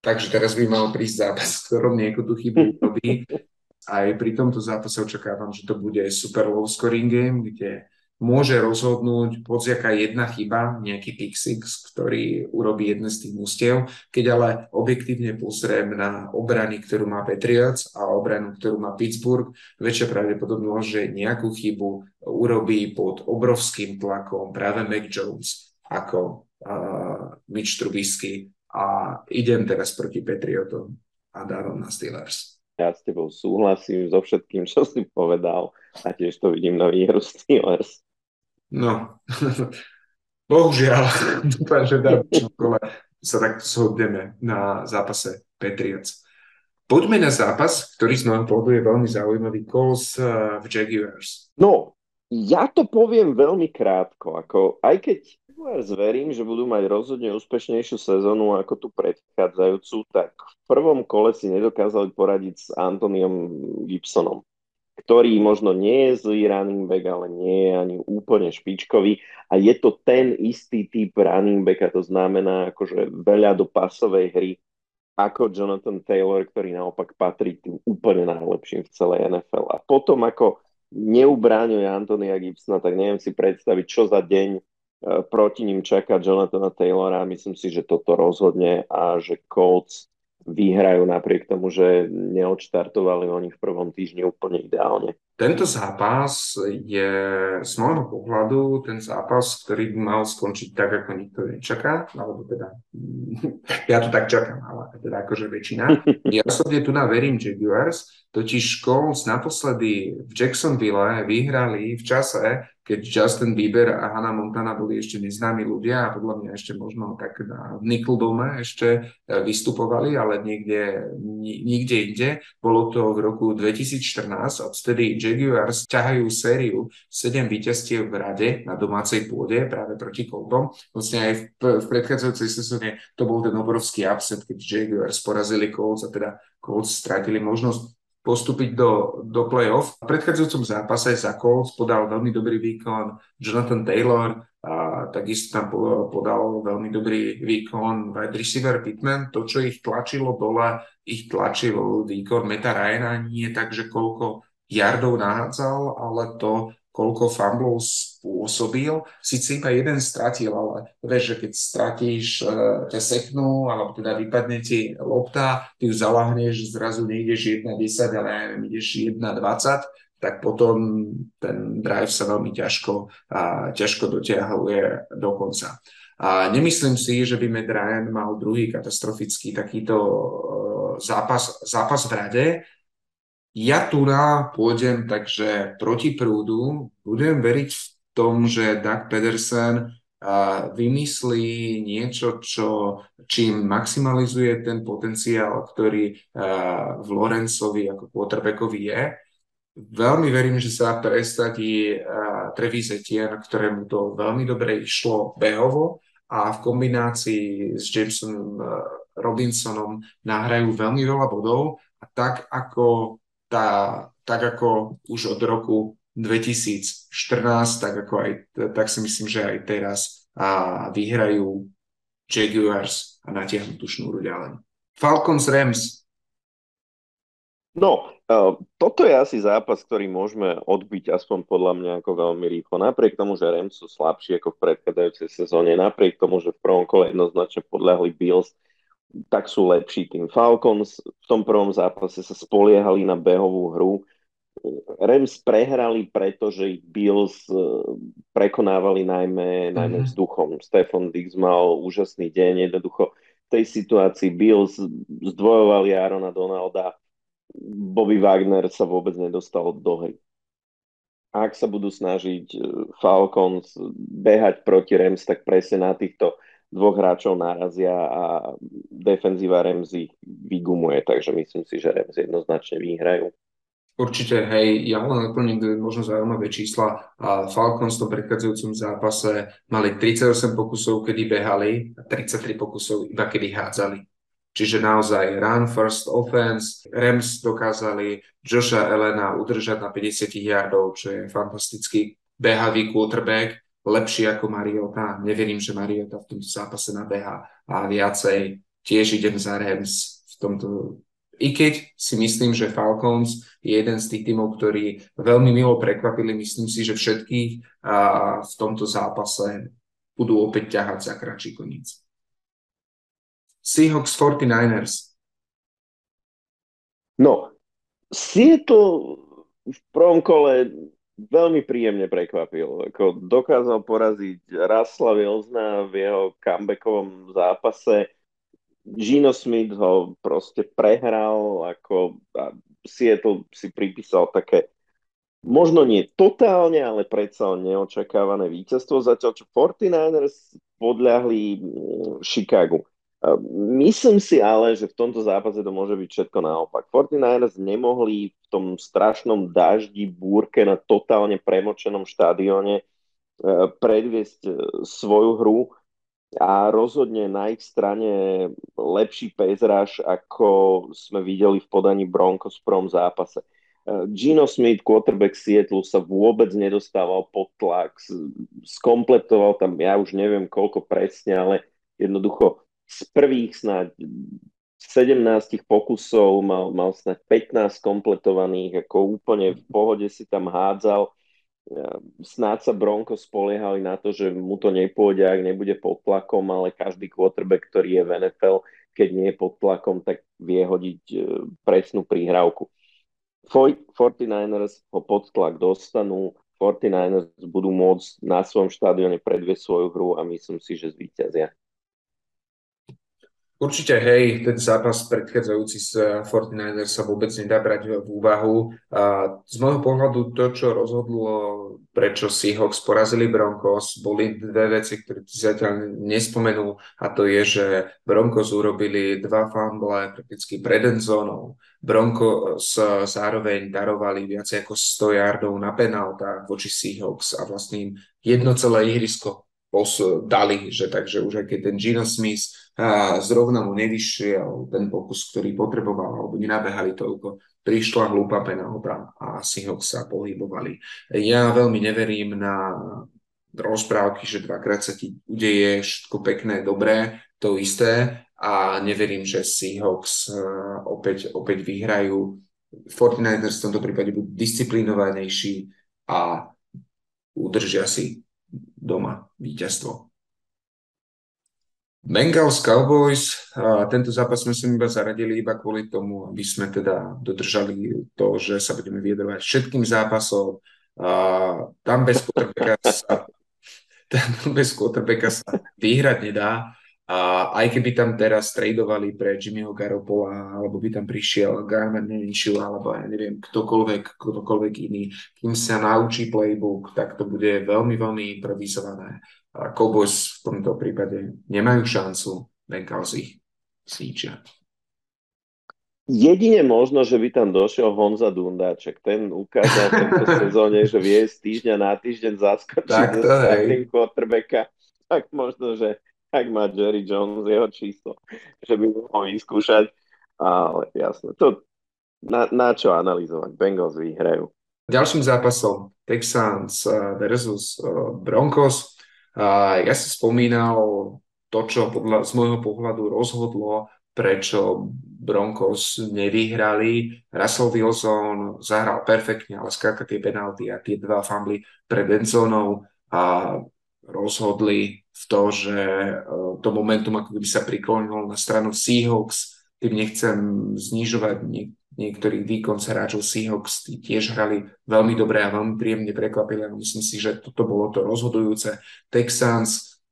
takže teraz by mal prísť zápas, v ktorom niekto tú chybu robí. Aj pri tomto zápase očakávam, že to bude super low scoring game, kde môže rozhodnúť podziaka jedna chyba, nejaký pick six, ktorý urobí jedné z tých mústiev. Keď ale objektívne pozriem na obrany, ktorú má Patriots a obranu, ktorú má Pittsburgh, väčšia pravdepodobnosť, že nejakú chybu urobí pod obrovským tlakom práve Mac Jones ako Mitch Trubisky. A idem teraz proti Patriotom a dávam na Steelers. Ja s tebou súhlasím so všetkým, čo si povedal. A tiež to vidím na výhru Steelers. No, bohužiaľ. Dúfam, že sa takto zhodneme na zápase Patriots. Poďme na zápas, ktorý z môjho pohľadu je veľmi zaujímavý. Colts v Jaguars. No, ja to poviem veľmi krátko. Ako, aj keď verím, že budú mať rozhodne úspešnejšiu sezónu ako tú predchádzajúcu, tak v prvom kole si nedokázali poradiť s Antoniom Gibsonom, ktorý možno nie je zlý running back, ale nie je ani úplne špičkový a je to ten istý typ running backa, to znamená akože veľa do pasovej hry ako Jonathan Taylor, ktorý naopak patrí tým úplne najlepším v celej NFL. A potom ako neubráňuje Antonia Gibsona, tak neviem si predstaviť, čo za deň proti ním čaká Jonathana Taylora. Myslím si, že toto rozhodne a že Colts vyhrajú napriek tomu, že neodštartovali oni v prvom týždni úplne ideálne. Tento zápas je z môjho pohľadu ten zápas, ktorý by mal skončiť tak, ako nikto nečaká, alebo teda ja to tak čakám, ale teda akože väčšina. Ja osobne tu verím Jaguars, totiž Colts naposledy v Jacksonville vyhrali v čase, keď Justin Bieber a Hannah Montana boli ešte neznámi ľudia a podľa mňa ešte možno tak v Nickeldome ešte vystupovali, ale niekde inde. Bolo to v roku 2014 a vtedy Jaguars ťahajú sériu 7 víťazstiev v rade na domácej pôde práve proti Coltom. Vlastne aj v predchádzajúcej sezóne to bol ten obrovský upset, keď Jaguars porazili Colts a teda Colts stratili možnosť postúpiť do play-off. V predchádzajúcom zápase za Colts podal veľmi dobrý výkon Jonathan Taylor, A takisto tam podal veľmi dobrý výkon wide receiver Pittman. To, čo ich tlačilo dole, ich tlačil výkon Meta Ryana, nie tak, že koľko yardov nahádzal, ale to, koľko fumblov spôsobil. Sice iba jeden stratil, ale vieš, že keď stratíš ťa seknú, alebo teda vypadne ti lopta, ty ju zalahneš, zrazu nejdeš 1.10, ale ja neviem, ideš 1.20, tak potom ten drive sa veľmi ťažko dotiahuje do konca. A nemyslím si, že by Matt Ryan mal druhý katastrofický takýto zápas v rade. Ja tu pôjdem, takže proti prúdu budem veriť v tom, že Doug Pederson vymyslí niečo, čím maximalizuje ten potenciál, ktorý v Lawrenceovi ako quarterbackovi je. Veľmi verím, že sa presadí Travis Etienne, ktorému to veľmi dobre išlo behovo a v kombinácii s Jamesonom Robinsonom nahrajú veľmi veľa bodov a tak ako už od roku 2014, tak si myslím, že aj teraz vyhrajú Jaguars a natiahnu tú šnúru ďalej. Falcons Rams. No, toto je asi zápas, ktorý môžeme odbiť aspoň podľa mňa ako veľmi rýchlo. Napriek tomu, že Rams sú slabší ako v predchádzajúcej sezóne, napriek tomu, že v prvom kole jednoznačne podľahli Bills, tak sú lepší tým. Falcons v tom prvom zápase sa spoliehali na behovú hru. Rams prehrali, pretože ich Bills prekonávali najmä vzduchom. Stefon Diggs mal úžasný deň, jednoducho v tej situácii Bills zdvojovali Aarona Donalda, Bobby Wagner sa vôbec nedostal do hry. Ak sa budú snažiť Falcons behať proti Rams, tak presne na týchto dvoch hráčov narazia a defenzíva Rams ich vygumuje, takže myslím si, že Rams jednoznačne vyhrajú. Určite, hej, ja len naplním možno zaujímavé čísla. Falcons v predchádzajúcom zápase mali 38 pokusov, kedy behali a 33 pokusov, iba kedy hádzali. Čiže naozaj run first offense. Rams dokázali Josha Allena udržať na 50 yardov, čo je fantastický behavý quarterback, lepší ako Mariota. Neverím, že Mariota v tomto zápase nabeha a viacej. Tiež idem za Rams v tomto. I keď si myslím, že Falcons je jeden z tých tímov, ktorí veľmi milo prekvapili, myslím si, že všetkých v tomto zápase budú opäť ťahať za kratší koniec. Seahawks 49ers. No, Seattle v prvom kole veľmi príjemne prekvapil. Ako dokázal poraziť Russella Wilsona v jeho comebackovom zápase. Gino Smith ho proste prehral, ako Seattle si pripísal také možno nie totálne, ale predsa neočakávané víťazstvo, zatiaľ čo 49ers podľahli Chicagu. Myslím si ale, že v tomto zápase to môže byť všetko naopak. 49ers nemohli v tom strašnom daždi, búrke na totálne premočenom štadióne predviesť svoju hru a rozhodne na ich strane lepší pass rush, ako sme videli v podaní Broncos v prvom zápase. Gino Smith, quarterback Seattle, sa vôbec nedostával pod tlak, skompletoval tam, ja už neviem koľko presne, ale jednoducho z prvých snáď 17 pokusov mal snáď 15 kompletovaných, ako úplne v pohode si tam hádzal. Snáď sa Bronco spoliehali na to, že mu to nepôjde, ak nebude pod tlakom, ale každý quarterback, ktorý je v NFL, keď nie je pod tlakom, tak vie hodiť presnú prihrávku. 49ers ho pod tlak dostanú, 49ers budú môcť na svojom štádione predviesť svoju hru a myslím si, že zvíťazia. Určite, hej, ten zápas predchádzajúci s 49ers sa vôbec nedá brať v úvahu. Z môjho pohľadu to, čo rozhodlo, prečo Seahawks porazili Broncos, boli dve veci, ktoré ti zatiaľ nespomenú, a to je, že Broncos urobili 2 fumble prakticky pred endzónou. Broncos zároveň darovali viac ako 100 yardov na penáltach voči Seahawks a vlastne jedno celé ihrisko dali, že takže už aj keď ten Geno Smith zrovna mu nevyšiel ten pokus, ktorý potreboval, alebo nenabehali toľko, prišla hlúpa penálta a Seahawks sa pohybovali. Ja veľmi neverím na rozprávky, že dvakrát sa ti udeje všetko pekné, dobré, to isté, a neverím, že Seahawks opäť vyhrajú. 49ers v tomto prípade budú disciplinovanejší a udržia si doma víťazstvo. Bengals Cowboys, tento zápas sme sa iba zaradili iba kvôli tomu, aby sme teda dodržali to, že sa budeme vyjadrovať všetkým zápasom. Tam bez quarterbacka sa vyhrať nedá. A aj keby tam teraz tradeovali pre Jimmyho Garopola, alebo by tam prišiel Gardner Minshew, alebo ja neviem, ktokoľvek iný, kým sa naučí playbook, tak to bude veľmi, veľmi improvizované. A Cowboys v tomto prípade nemajú šancu, Bengals ich zničia. Jedine možno, že by tam došiel Honza Dundáček. Ten ukázal v tejto sezóne, že vie z týždňa na týždeň zaskočiť starting quarterbacka. Tak možno, že ak má Jerry Jones jeho číslo, že by mohol vyskúšať. Ale jasne, to na čo analyzovať. Bengals vyhrajú. Ďalším zápasom Texans versus Broncos. Ja si spomínal to, čo z môjho pohľadu rozhodlo, prečo Broncos nevyhrali. Russell Wilson zahral perfektne, ale skrátka tie penalty a tie dva fumbly pred endzónou a rozhodli v to, že to momentum ako keby sa priklonilo na stranu Seahawks. Tým nechcem znižovať niektorých výkon hráčov Seahawks, tí tiež hrali veľmi dobre a veľmi príjemne prekvapili, ale myslím si, že toto bolo to rozhodujúce. Texans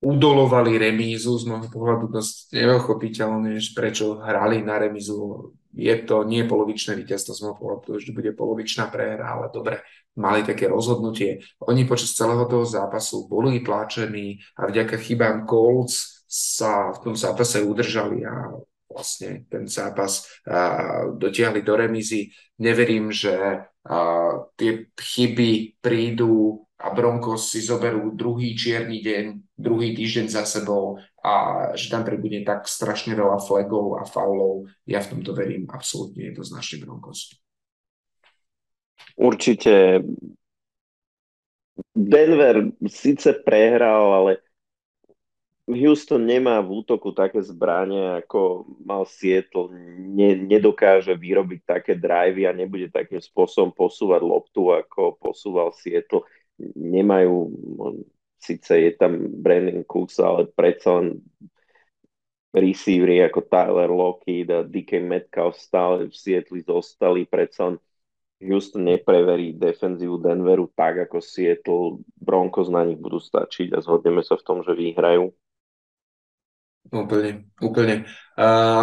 udolovali remízu, z môjho pohľadu dosť neochopiteľné, prečo hrali na remízu. Je to nie polovičné víťazstvo, z môjho pohľadu to už bude polovičná prehra, ale dobre, mali také rozhodnutie. Oni počas celého toho zápasu boli tlačení a vďaka chybám Colts sa v tom zápase udržali a vlastne ten zápas dotiahli do remízy. Neverím, že tie chyby prídu a Broncos si zoberú druhý čierny deň, druhý týždeň za sebou a že tam prebude tak strašne veľa flagov a faulov. Ja v tomto verím absolútne jednoznačne Broncos. Určite Denver síce prehral, ale Houston nemá v útoku také zbranie, ako mal Seattle. Nedokáže vyrobiť také drivey a nebude takým spôsobom posúvať loptu, ako posúval Seattle. Nemajú, síce je tam Brandon Cooks, ale predsa len receivery ako Tyler Lockett a DK Metcalf stále v Seattle zostali, predsa len Houston nepreverí defenzívu Denveru tak, ako Seattle. Broncos na nich budú stačiť a zhodneme sa v tom, že vyhrajú. Úplne.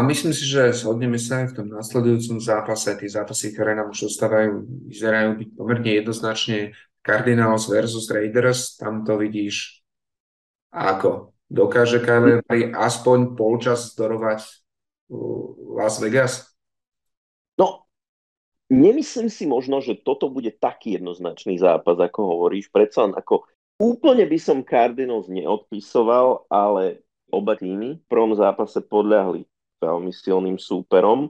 Myslím si, že zhodneme sa aj v tom následujúcom zápase. Tie zápasy, ktoré nám už ostávajú, vyzerajú byť pomerne jednoznačne. Cardinals versus Raiders, tam to vidíš ako? Dokáže Kyler Murray aspoň polčas zdorovať Las Vegas? No, nemyslím si možno, že toto bude taký jednoznačný zápas, ako hovoríš. Predsa len ako úplne by som Cardinals neodpisoval, ale oba týmy v prvom zápase podľahli veľmi silným súperom.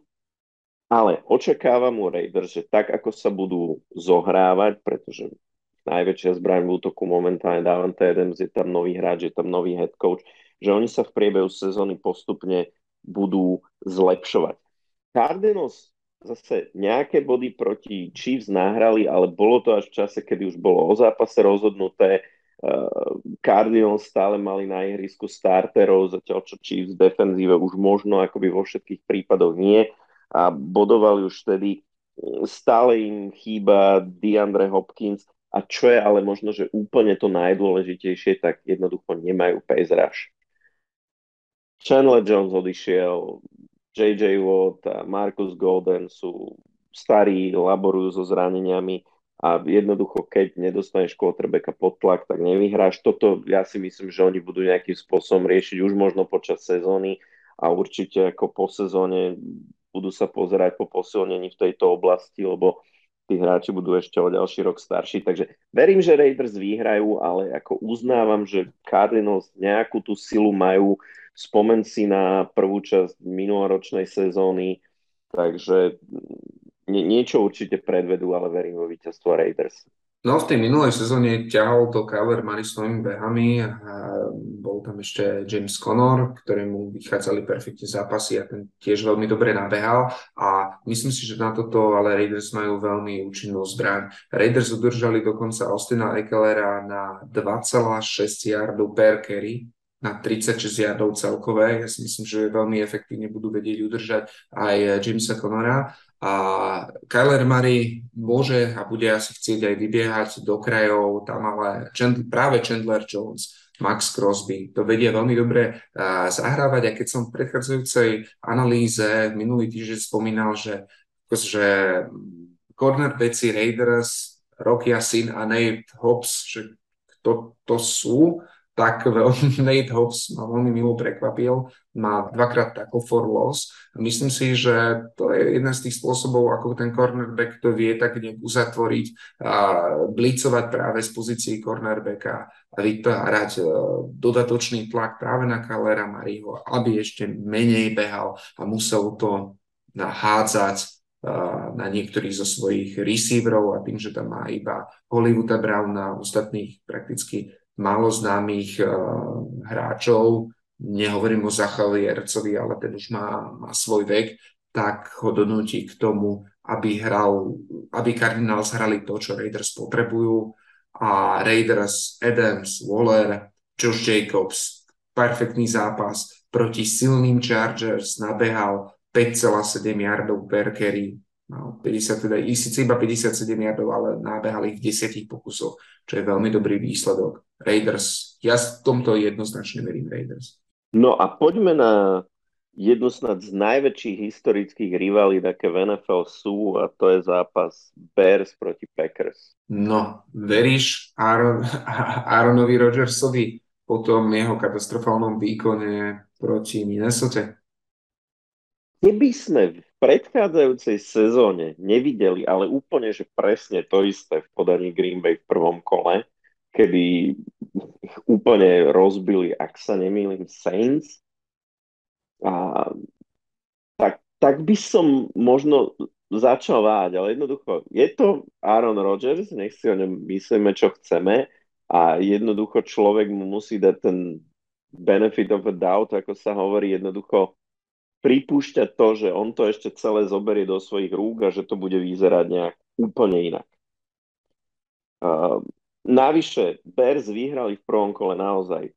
Ale očakávam u Raiders, že tak, ako sa budú zohrávať, pretože najväčšia zbraň v útoku momentálne Davante Adams, je tam nový hráč, je tam nový head coach, že oni sa v priebehu sezóny postupne budú zlepšovať. Cardinals zase nejaké body proti Chiefs nahrali, ale bolo to až v čase, kedy už bolo o zápase rozhodnuté. Cardinals stále mali na ihrisku starterov, zatiaľ čo Chiefs v defenzíve už možno akoby vo všetkých prípadoch nie. A bodovali už vtedy. Stále im chýba DeAndre Hopkins. A čo je ale možno, že úplne to najdôležitejšie, tak jednoducho nemajú pass rush. Chandler Jones odišiel, JJ Watt a Marcus Golden sú starí, laborujú so zraneniami a jednoducho, keď nedostaneš quarterbacka pod tlak, tak nevyhráš. Toto ja si myslím, že oni budú nejakým spôsobom riešiť už možno počas sezóny a určite ako po sezóne budú sa pozerať po posilnení v tejto oblasti, lebo tí hráči budú ešte o ďalší rok starší. Takže verím, že Raiders vyhrajú, ale ako uznávam, že Cardinals nejakú tú silu majú. Spomen si na prvú časť minuloročnej sezóny, takže niečo určite predvedú, ale verím vo víťazstvo Raiders. No v tej minulej sezóne ťahol to Kyler Murray svojimi behami a bol tam ešte James Conner, ktorému vychádzali perfektne zápasy a ten tiež veľmi dobre nabehal a myslím si, že na toto ale Raiders majú veľmi účinnú zbraň. Raiders udržali dokonca Austina Ekelera na 2,6 yardu per carry, na 36 yardov celkové. Ja si myslím, že veľmi efektívne budú vedieť udržať aj Jamesa Connora. A Kyler Murray môže a bude asi chcieť aj vybiehať do krajov, tam ale práve Chandler Jones, Max Crosby, to vedia veľmi dobre zahrávať. A keď som v predchádzajúcej analýze minulý týždeň spomínal, že cornerbacki Raiders, Rocky Sin a Nate Hobbs, že kto to sú, tak veľmi Nate Hobbs ma veľmi milo prekvapil, má dvakrát tackle for loss. Myslím si, že to je jeden z tých spôsobov, ako ten cornerback to vie tak nejak uzatvoriť a blitzovať práve z pozícií cornerbacka a vytvárať dodatočný tlak práve na Kylera Murrayho, aby ešte menej behal a musel to nahádzať na niektorých zo svojich receiverov a tým, že tam má iba Hollywooda Browna, ostatných prakticky málo známych hráčov, nehovorím o Zachovi Ercovi, ale ten už má svoj vek, tak ho donúti k tomu, aby Cardinals hrali to, čo Raiders potrebujú. A Raiders, Adams, Waller, Josh Jacobs, perfektný zápas proti silným Chargers, nabehal 5,7 yardov per carry, mal 50, teda síce iba 57 yardov, ale nabehali v 10 pokusoch, čo je veľmi dobrý výsledok. Raiders, ja v tomto jednoznačne verím Raiders. No a poďme na jednu z najväčších historických rivalít, aké v NFL sú, a to je zápas Bears proti Packers. No, veríš Aaronovi Rodgersovi po tom jeho katastrofálnom výkone proti Minnesote? Keby sme v predchádzajúcej sezóne nevideli, ale úplne, že presne to isté v podaní Green Bay v prvom kole, kedy ich úplne rozbili, ak sa nemýlim, Saints, a tak by som možno začal váhať, ale jednoducho, je to Aaron Rodgers, nech si o ňom myslíme, čo chceme, a jednoducho človek mu musí dať ten benefit of a doubt, ako sa hovorí, jednoducho pripúšťať to, že on to ešte celé zoberie do svojich rúk a že to bude vyzerať nejak úplne inak. Navyše, Bears vyhrali v prvom kole naozaj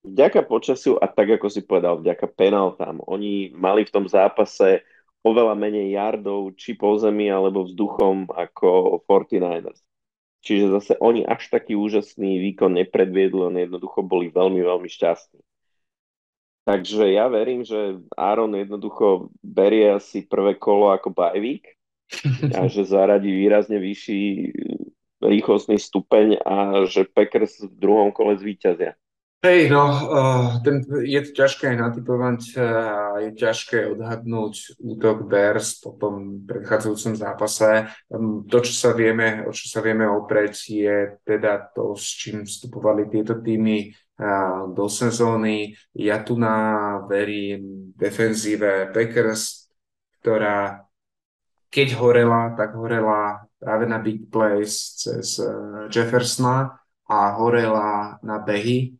vďaka počasiu a tak, ako si povedal, vďaka penaltám. Oni mali v tom zápase oveľa menej yardov, či po zemi, alebo vzduchom, ako 49ers. Čiže zase oni až taký úžasný výkon nepredviedli, oni jednoducho boli veľmi, veľmi šťastní. Takže ja verím, že Aaron jednoducho berie asi prvé kolo ako bye week a že zaradí výrazne vyšší rýchlostný stupeň a že Packers v druhom kole zvíťazia. Hej, no, je to ťažké natypovať a je ťažké odhadnúť útok Bears po tom predchádzajúcom zápase. To, čo sa vieme oprieť, je teda to, s čím vstupovali tieto týmy do sezóny. Ja tu verím defenzíve Packers, ktorá keď horela, tak horela práve na big plays cez Jeffersona a horela na behy.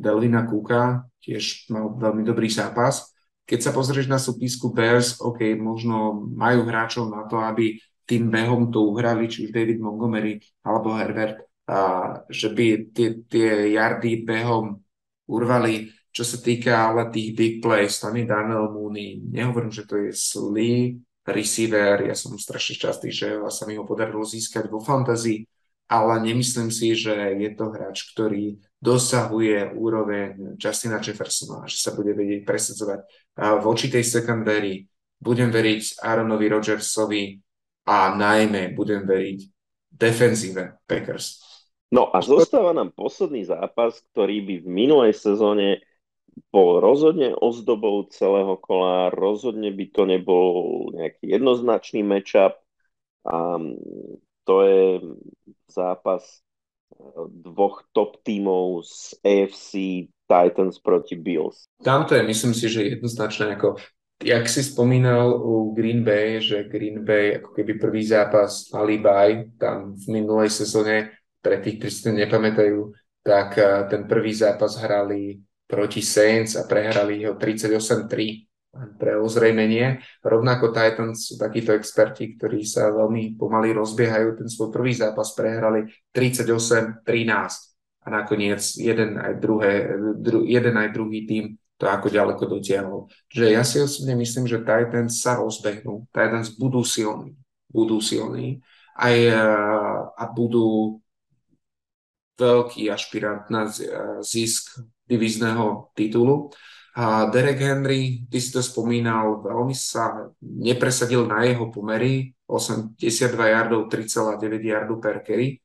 Delvina Cooka tiež mal veľmi dobrý zápas. Keď sa pozrieš na súpisku Bears, OK, možno majú hráčov na to, aby tým behom to uhrali, či už David Montgomery alebo Herbert, že by tie yardy behom urvali. Čo sa týka ale tých big plays, tam je Darnell Mooney. Nehovorím, že to je zlý receiver. Ja som strašne šťastný, že sa mi ho podarilo získať vo fantasy, ale nemyslím si, že je to hráč, ktorý dosahuje úroveň Justina Jeffersona, že sa bude vedieť presadzovať. Voči tej secondary budem veriť Aaronovi Rodgersovi a najmä budem veriť defenzíve Packers. No a zostáva nám posledný zápas, ktorý by v minulej sezóne bol rozhodne ozdobou celého kola, rozhodne by to nebol nejaký jednoznačný matchup. A to je zápas dvoch top tímov z AFC, Titans proti Bills. Tamto je, myslím si, že jednoznačne ako Jak si spomínal u Green Bay, že Green Bay ako keby prvý zápas mali bye, tam v minulej sezóne, pre tých, ktorí si to nepamätajú, tak ten prvý zápas hrali proti Saints a prehrali ho 38-3 pre ozrejmenie. Rovnako Titans sú takíto experti, ktorí sa veľmi pomaly rozbiehajú. Ten svoj prvý zápas prehrali 38-13 a nakoniec jeden aj druhý tím to ako ďaleko dotiahol. Že ja si osobne myslím, že Titans sa rozbehnú. Titans budú silní a budú veľký ašpirant na zisk divízneho titulu. A Derrick Henry, ty si to spomínal, veľmi sa nepresadil na jeho pomery, 82 yardov, 3,9 yardu per carry.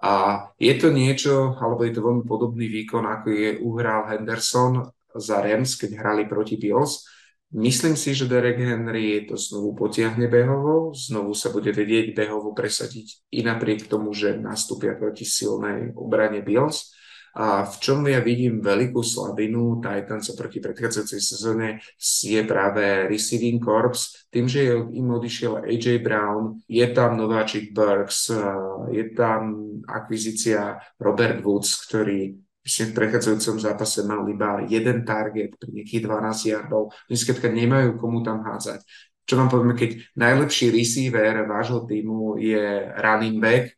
A je to niečo, alebo je to veľmi podobný výkon, ako je uhral Henderson za Rams, keď hrali proti Bills. Myslím si, že Derrick Henry to znovu potiahne behovo, znovu sa bude vedieť behovo presadiť i napriek tomu, že nastúpia proti silnej obrane Bills. A v čom ja vidím veľkú slabinu Titans proti predchádzajúcej sezóne je práve receiving corps. Tým, že im odišiel AJ Brown, je tam nováčik Burks, je tam akvizícia Robert Woods, ktorý v prechádzajúcom zápase mal iba jeden target pri nejakých 12 yardov. Dneska nemajú komu tam hádzať. Čo vám povieme, keď najlepší receiver vášho týmu je running back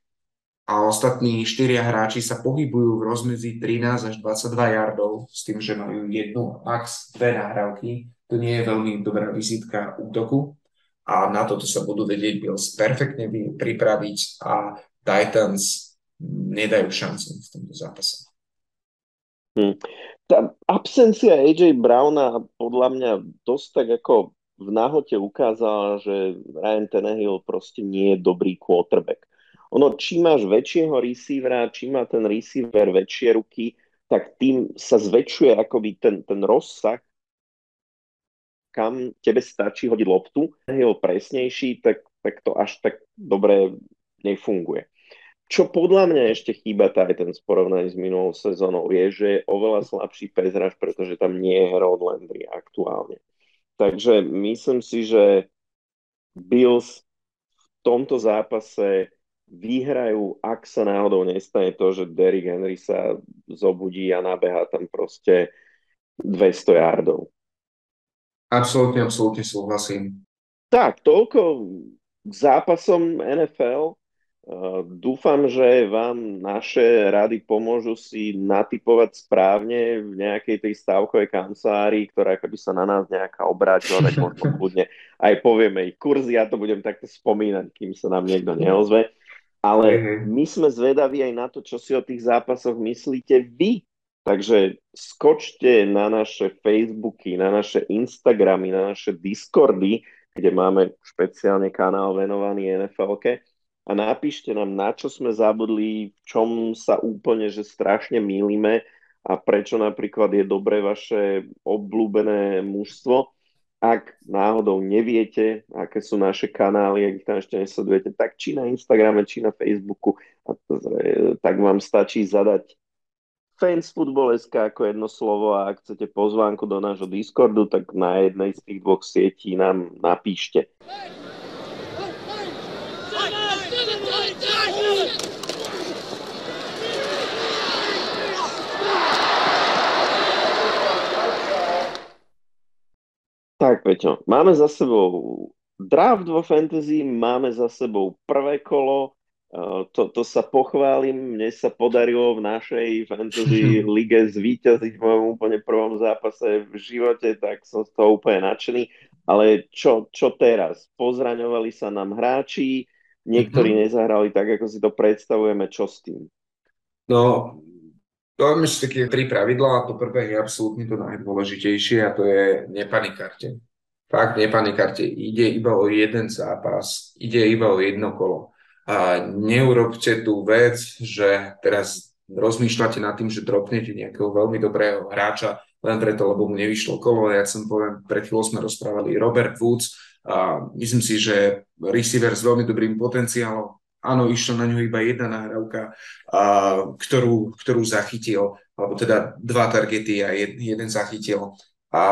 a ostatní 4 hráči sa pohybujú v rozmedzi 13 až 22 yardov s tým, že majú jednu max 2 nahrávky. To nie je veľmi dobrá vizitka útoku a na toto sa budú vedieť Bills perfektne pripraviť a Titans nedajú šancu v tomto zápase. Tá absencia AJ Browna podľa mňa dosť tak ako v náhote ukázala, že Ryan Tannehill proste nie je dobrý quarterback. Ono, čím máš väčšieho receivera, čím má ten receiver väčšie ruky, tak tým sa zväčšuje akoby ten rozsah, kam tebe stačí hodiť loptu. Tannehill presnejší, tak to až tak dobre nefunguje. Čo podľa mňa ešte chýba Titans v porovnaní s minulou sezónou je, že je oveľa slabší pass rush, pretože tam nie je Harold Landry aktuálne. Takže myslím si, že Bills v tomto zápase vyhrajú, ak sa náhodou nestane to, že Derrick Henry sa zobudí a nabehá tam proste 200 yardov. Absolútne súhlasím. Tak, toľko k zápasom NFL. Dúfam, že vám naše rady pomôžu si natipovať správne v nejakej tej stávkovej kancelárii, ktorá akoby sa na nás nejaká obrátila, tak možno kľudne aj povieme ich kurzy, ja to budem takto spomínať, kým sa nám niekto neozve. Ale my sme zvedaví aj na to, čo si o tých zápasoch myslíte vy. Takže skočte na naše Facebooky, na naše Instagramy, na naše Discordy, kde máme špeciálne kanál venovaný NFL-ke. A napíšte nám, na čo sme zabudli, v čom sa úplne, že strašne mýlime a prečo napríklad je dobré vaše obľúbené mužstvo. Ak náhodou neviete, aké sú naše kanály, ak ich tam ešte nesledujete, tak či na Instagrame, či na Facebooku, tak vám stačí zadať fansfootball.sk ako jedno slovo a ak chcete pozvánku do nášho Discordu, tak na jednej z tých dvoch sietí nám napíšte. Tak, Peťo, máme za sebou draft vo fantasy, máme za sebou prvé kolo, to sa pochválim, mne sa podarilo v našej fantasy lige zvíťaziť v mojom úplne prvom zápase v živote, tak som z toho úplne nadšený, ale čo teraz? Pozraňovali sa nám hráči, niektorí nezahrali tak, ako si to predstavujeme, čo s tým? No, máme ešte také 3 pravidlá. To prvé je absolútne to najdôležitejšie a to je nepanikarte. Fakt nepanikarte. Ide iba o jeden zápas, ide iba o jedno kolo. A neurobte tú vec, že teraz rozmýšľate nad tým, že dropnete nejakého veľmi dobrého hráča len preto, lebo mu nevyšlo kolo. Ja som poviem, pred chvíľou sme rozprávali Robert Woods. A myslím si, že receiver s veľmi dobrým potenciálom. Áno, išla na ňu iba jedna nahrávka, ktorú zachytil, alebo teda 2 targety a jeden zachytil. A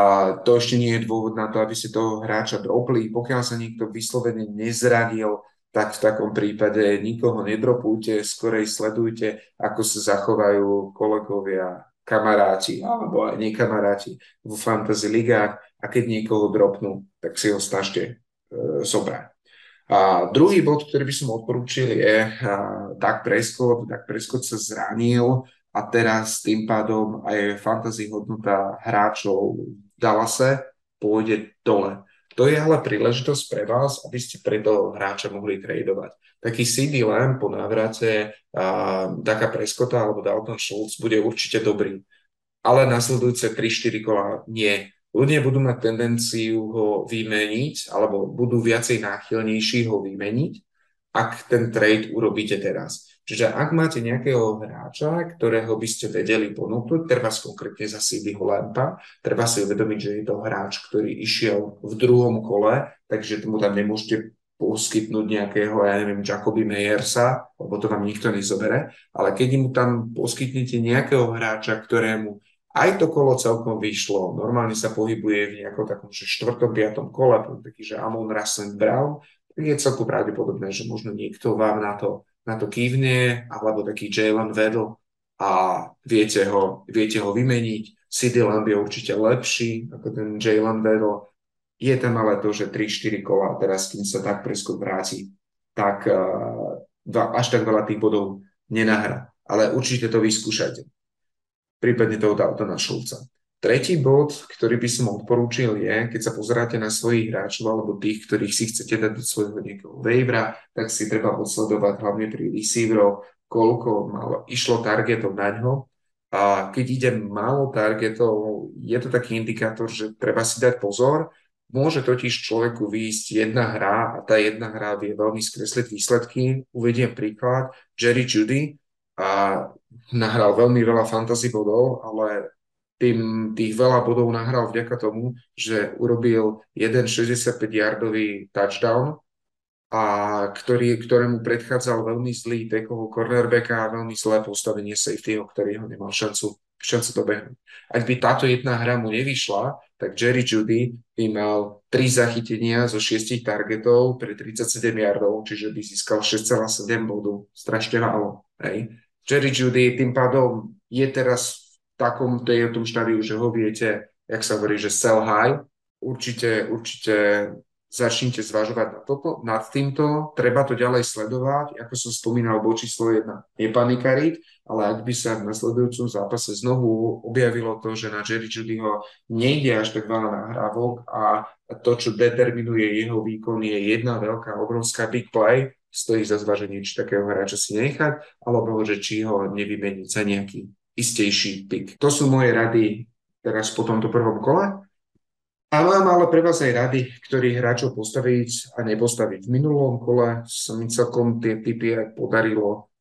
to ešte nie je dôvod na to, aby ste toho hráča dropli. Pokiaľ sa niekto vyslovene nezranil, tak v takom prípade nikoho nedropujte, skorej sledujte, ako sa zachovajú kolegovia, kamaráti alebo aj nekamaráti vo fantasy ligách, a keď niekoho dropnú, tak si ho snažte zobrať. A druhý bod, ktorý by som odporúčil, je Dak Prescott. Dak Prescott sa zranil a teraz tým pádom aj fantasy hodnota hráčov v Dallase pôjde dole. To je ale príležitosť pre vás, aby ste pre toho hráča mohli tradovať. Taký CD Lamb po návrate Daka Prescotta alebo Dalton Schultz bude určite dobrý, ale nasledujúce 3-4 kola nie. Ľudia budú mať tendenciu ho vymeniť alebo budú viacej náchylnejší ho vymeniť, ak ten trade urobíte teraz. Čiže ak máte nejakého hráča, ktorého by ste vedeli ponúknuť, treba konkrétne za CeeDeeho Lamba, treba si uvedomiť, že je to hráč, ktorý išiel v druhom kole, takže tomu tam nemôžete poskytnúť nejakého, Jacoby Meyersa, lebo to vám nikto nezobere, ale keď mu tam poskytnete nejakého hráča, ktorému aj to kolo celkom vyšlo. Normálne sa pohybuje v nejakom takom, že 4., 5. kole, taký, že Amon Russell Brown, tak je celkom pravdepodobné, že možno niekto vám na to kývne, alebo taký Jalen Waddle a viete ho vymeniť. CD Lamb je určite lepší ako ten Jalen Waddle. Je tam ale to, že 3-4 kola, teraz kým sa tak Prescott vráti, tak až tak veľa tých bodov nenahrá. Ale určite to vyskúšajte. Prípadne toho Daltona Schultza. Tretí bod, ktorý by som odporúčil, je, keď sa pozeráte na svojich hráčov alebo tých, ktorých si chcete dať do svojho nejakého waivera, tak si treba odsledovať hlavne pri receiverov, koľko malo išlo targetov na ňo. A keď ide málo targetov, je to taký indikátor, že treba si dať pozor. Môže totiž človeku výjsť jedna hra a tá jedna hra vie veľmi skresliť výsledky. Uvediem príklad. Jerry Judy nahral veľmi veľa fantasy bodov, ale tých veľa bodov nahral vďaka tomu, že urobil jeden 65-yardový touchdown, ktorému predchádzal veľmi zlý tackle cornerbacka a veľmi zlé postavenie safetyho, ktorý ho nemal šancu dobehnúť. Ak by táto jedna hra mu nevyšla, tak Jerry Judy by mal 3 zachytenia zo 6 targetov pre 37 yardov, čiže by získal 6,7 bodu. Strašne málo. Hej. Jerry Judy tým pádom je teraz v takom štádiu, že ho viete, jak sa hovorí, že sell high. Určite začnite zvažovať nad týmto. Treba to ďalej sledovať. Ako som spomínal, bol číslo 1 nepanikariť, ale ak by sa v nasledujúcom zápase znovu objavilo to, že na Jerry Judyho nejde až tak veľa nahrávok a to, čo determinuje jeho výkon, je jedna veľká, obrovská big play, stojí za zváženie, či takého hráča si nechať, alebo že či ho nevymeniť za nejaký istejší pick. To sú moje rady teraz po tomto prvom kole. A mám ale pre vás aj rady, ktorých hráčov postaviť a nepostaviť. V minulom kole sa mi celkom tie tipy aj podarilo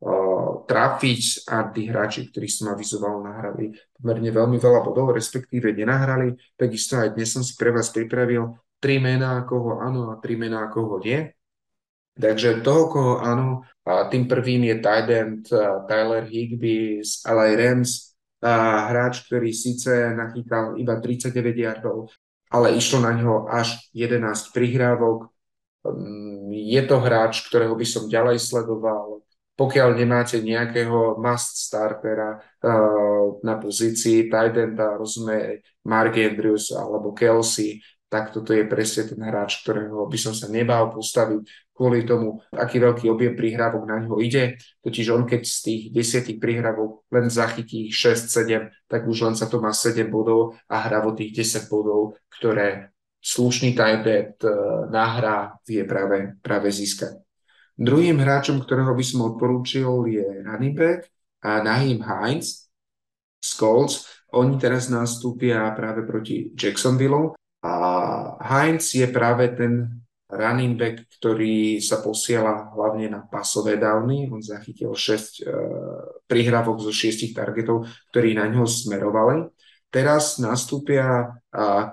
trafiť a tí hráči, ktorých som avizoval, nahrali pomerne veľmi veľa bodov, respektíve nenahrali. Takisto aj dnes som si pre vás pripravil 3 mená, koho áno a 3 mená, koho nie. Takže toho, koho áno, a tým prvým je tight end Tyler Higbee z LA Rams, hráč, ktorý síce nachýtal iba 39 yardov, ale išlo na ňo až 11 prihrávok. Je to hráč, ktorého by som ďalej sledoval. Pokiaľ nemáte nejakého must startera na pozícii tight enda, rozumie Mark Andrews alebo Kelsey, tak toto je presne ten hráč, ktorého by som sa nebál postaviť kvôli tomu, aký veľký objem prihrávok na ňo ide. Totiž on, keď z tých 10 prihrávok len zachytí 6-7, tak už len sa to má 7 bodov a hra vo tých 10 bodov, ktoré slušný tight end nahrá, vie práve získať. Druhým hráčom, ktorého by som odporúčil, je running back a Naheem Hines z Colts. Oni teraz nastúpia práve proti Jacksonville. A Hines je práve ten running back, ktorý sa posiela hlavne na pasové downy. On zachytil 6 prihrávok zo 6 targetov, ktorí na ňo smerovali. Teraz nastúpia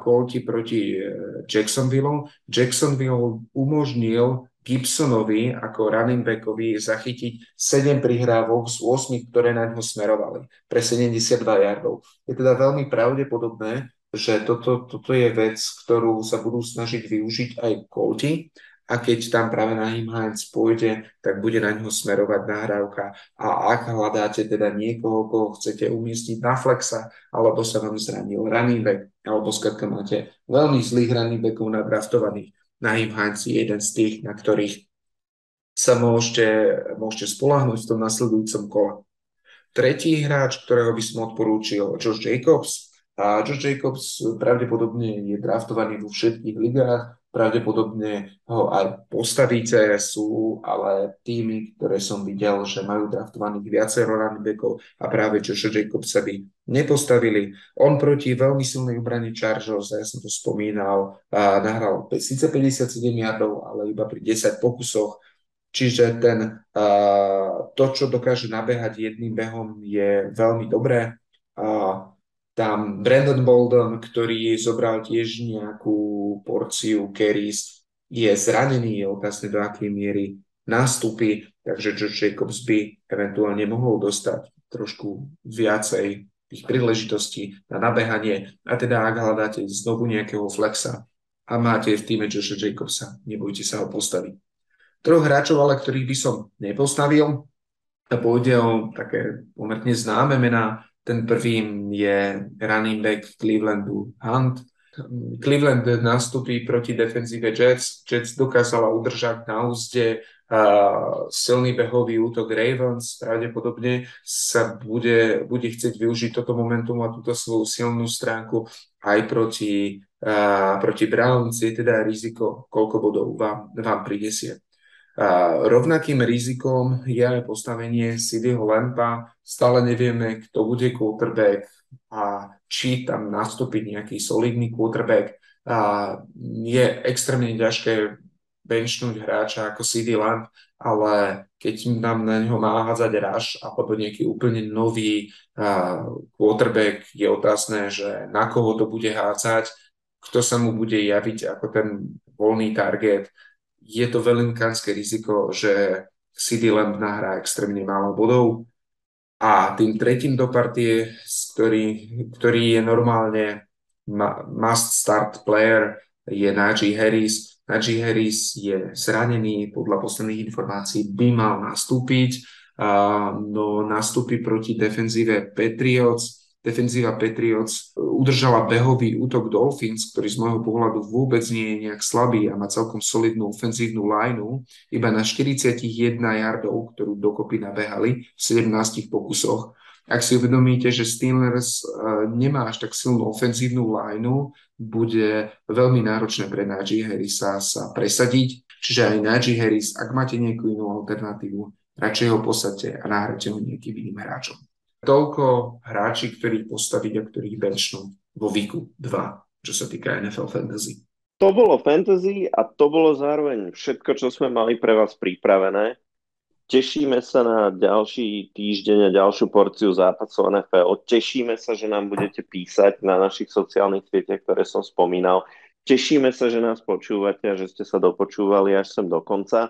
Colti proti Jacksonville. Jacksonville umožnil Gibsonovi ako running backovi zachytiť 7 prihrávok z 8, ktoré na ňo smerovali pre 72 yardov. Je teda veľmi pravdepodobné, že toto je vec, ktorú sa budú snažiť využiť aj Colty, a keď tam práve na Naheem Hines pôjde, tak bude na ňo smerovať nahrávka. A ak hľadáte teda niekoho, koho chcete umiestniť na flexa, alebo sa vám zranil running back, alebo skrátka máte veľmi zlých running backov nadraftovaných, Naheem Hines je jeden z tých, na ktorých sa môžete spoľahnúť v tom nasledujúcom kole. Tretí hráč, ktorého by som odporúčil, Josh Jacobs. A Josh Jacobs pravdepodobne je draftovaný vo všetkých ligách, pravdepodobne ho aj postaví CSU, ale týmy, ktoré som videl, že majú draftovaných viacero running backov a práve Josh Jacobsa by nepostavili. On proti veľmi silnej obrane Chargers, ja som to spomínal, nahral síce 57 yardov, ale iba pri 10 pokusoch. Čiže to, čo dokáže nabehať jedným behom, je veľmi dobré. Tam Brandon Bolden, ktorý zobral tiež nejakú porciu carries, je zranený, je otázne do akej miery nástupy, takže Josh Jacobs by eventuálne mohol dostať trošku viacej tých príležitostí na nabehanie. A teda ak hľadáte znovu nejakého flexa a máte v týme Josha Jacobsa, nebojte sa ho postaviť. Troch hráčov, ale ktorých by som nepostavil, a pôjde o také pomerne známe mená. Ten prvým je running back Clevelandu Hunt. Cleveland nastupí proti defenzíve Jets. Jets dokázala udržať na úzde silný behový útok Ravens. Pravdepodobne sa bude chcieť využiť toto momentum a túto svoju silnú stránku aj proti Browns. Je teda riziko, koľko bodov vám prinesie. Rovnakým rizikom je aj postavenie CeeDeeho Lamba. Stále nevieme, kto bude quarterback a či tam nastúpi nejaký solidný quarterback. Je extrémne ťažké benchnúť hráča ako CeeDee Lamb, ale keď nám na neho má hádzať rush alebo nejaký úplne nový quarterback, je otázne, že na koho to bude hádzať, kto sa mu bude javiť ako ten voľný target. Je to veľkánske riziko, že CeeDee Lamb nahrá extrémne málo bodov. A tým tretím do partie, ktorý je normálne must start player, je Najee Harris. Najee Harris je zranený, podľa posledných informácií by mal nastúpiť, no nastúpi proti defenzíve Patriots. Defenzíva Patriots udržala behový útok Dolphins, ktorý z môjho pohľadu vôbec nie je nejak slabý a má celkom solidnú ofenzívnu lineu, iba na 41 yardov, ktorú dokopy nabehali v 17 pokusoch. Ak si uvedomíte, že Steelers nemá až tak silnú ofenzívnu lineu, bude veľmi náročné pre Najee Harrisa sa presadiť. Čiže aj Najee Harris, ak máte nejakú inú alternatívu, radšej ho posadte a nahrajte ho nejakým iným hráčom. Toľko hráči, ktorých postaviť a ktorých benchnú vo weeku 2, čo sa týka NFL Fantasy. To bolo Fantasy a to bolo zároveň všetko, čo sme mali pre vás pripravené. Tešíme sa na ďalší týždeň a ďalšiu porciu zápasov NFL. Tešíme sa, že nám budete písať na našich sociálnych sieťach, ktoré som spomínal. Tešíme sa, že nás počúvate a že ste sa dopočúvali až sem do konca.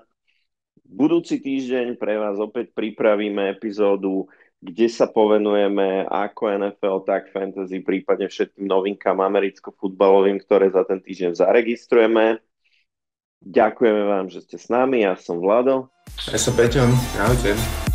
Budúci týždeň pre vás opäť pripravíme epizódu, kde sa povenujeme ako NFL, tak Fantasy, prípadne všetkým novinkám americko-futbalovým, ktoré za ten týždeň zaregistrujeme. Ďakujeme vám, že ste s nami. Ja som Vlado. Ja som Peťom. Ahojte.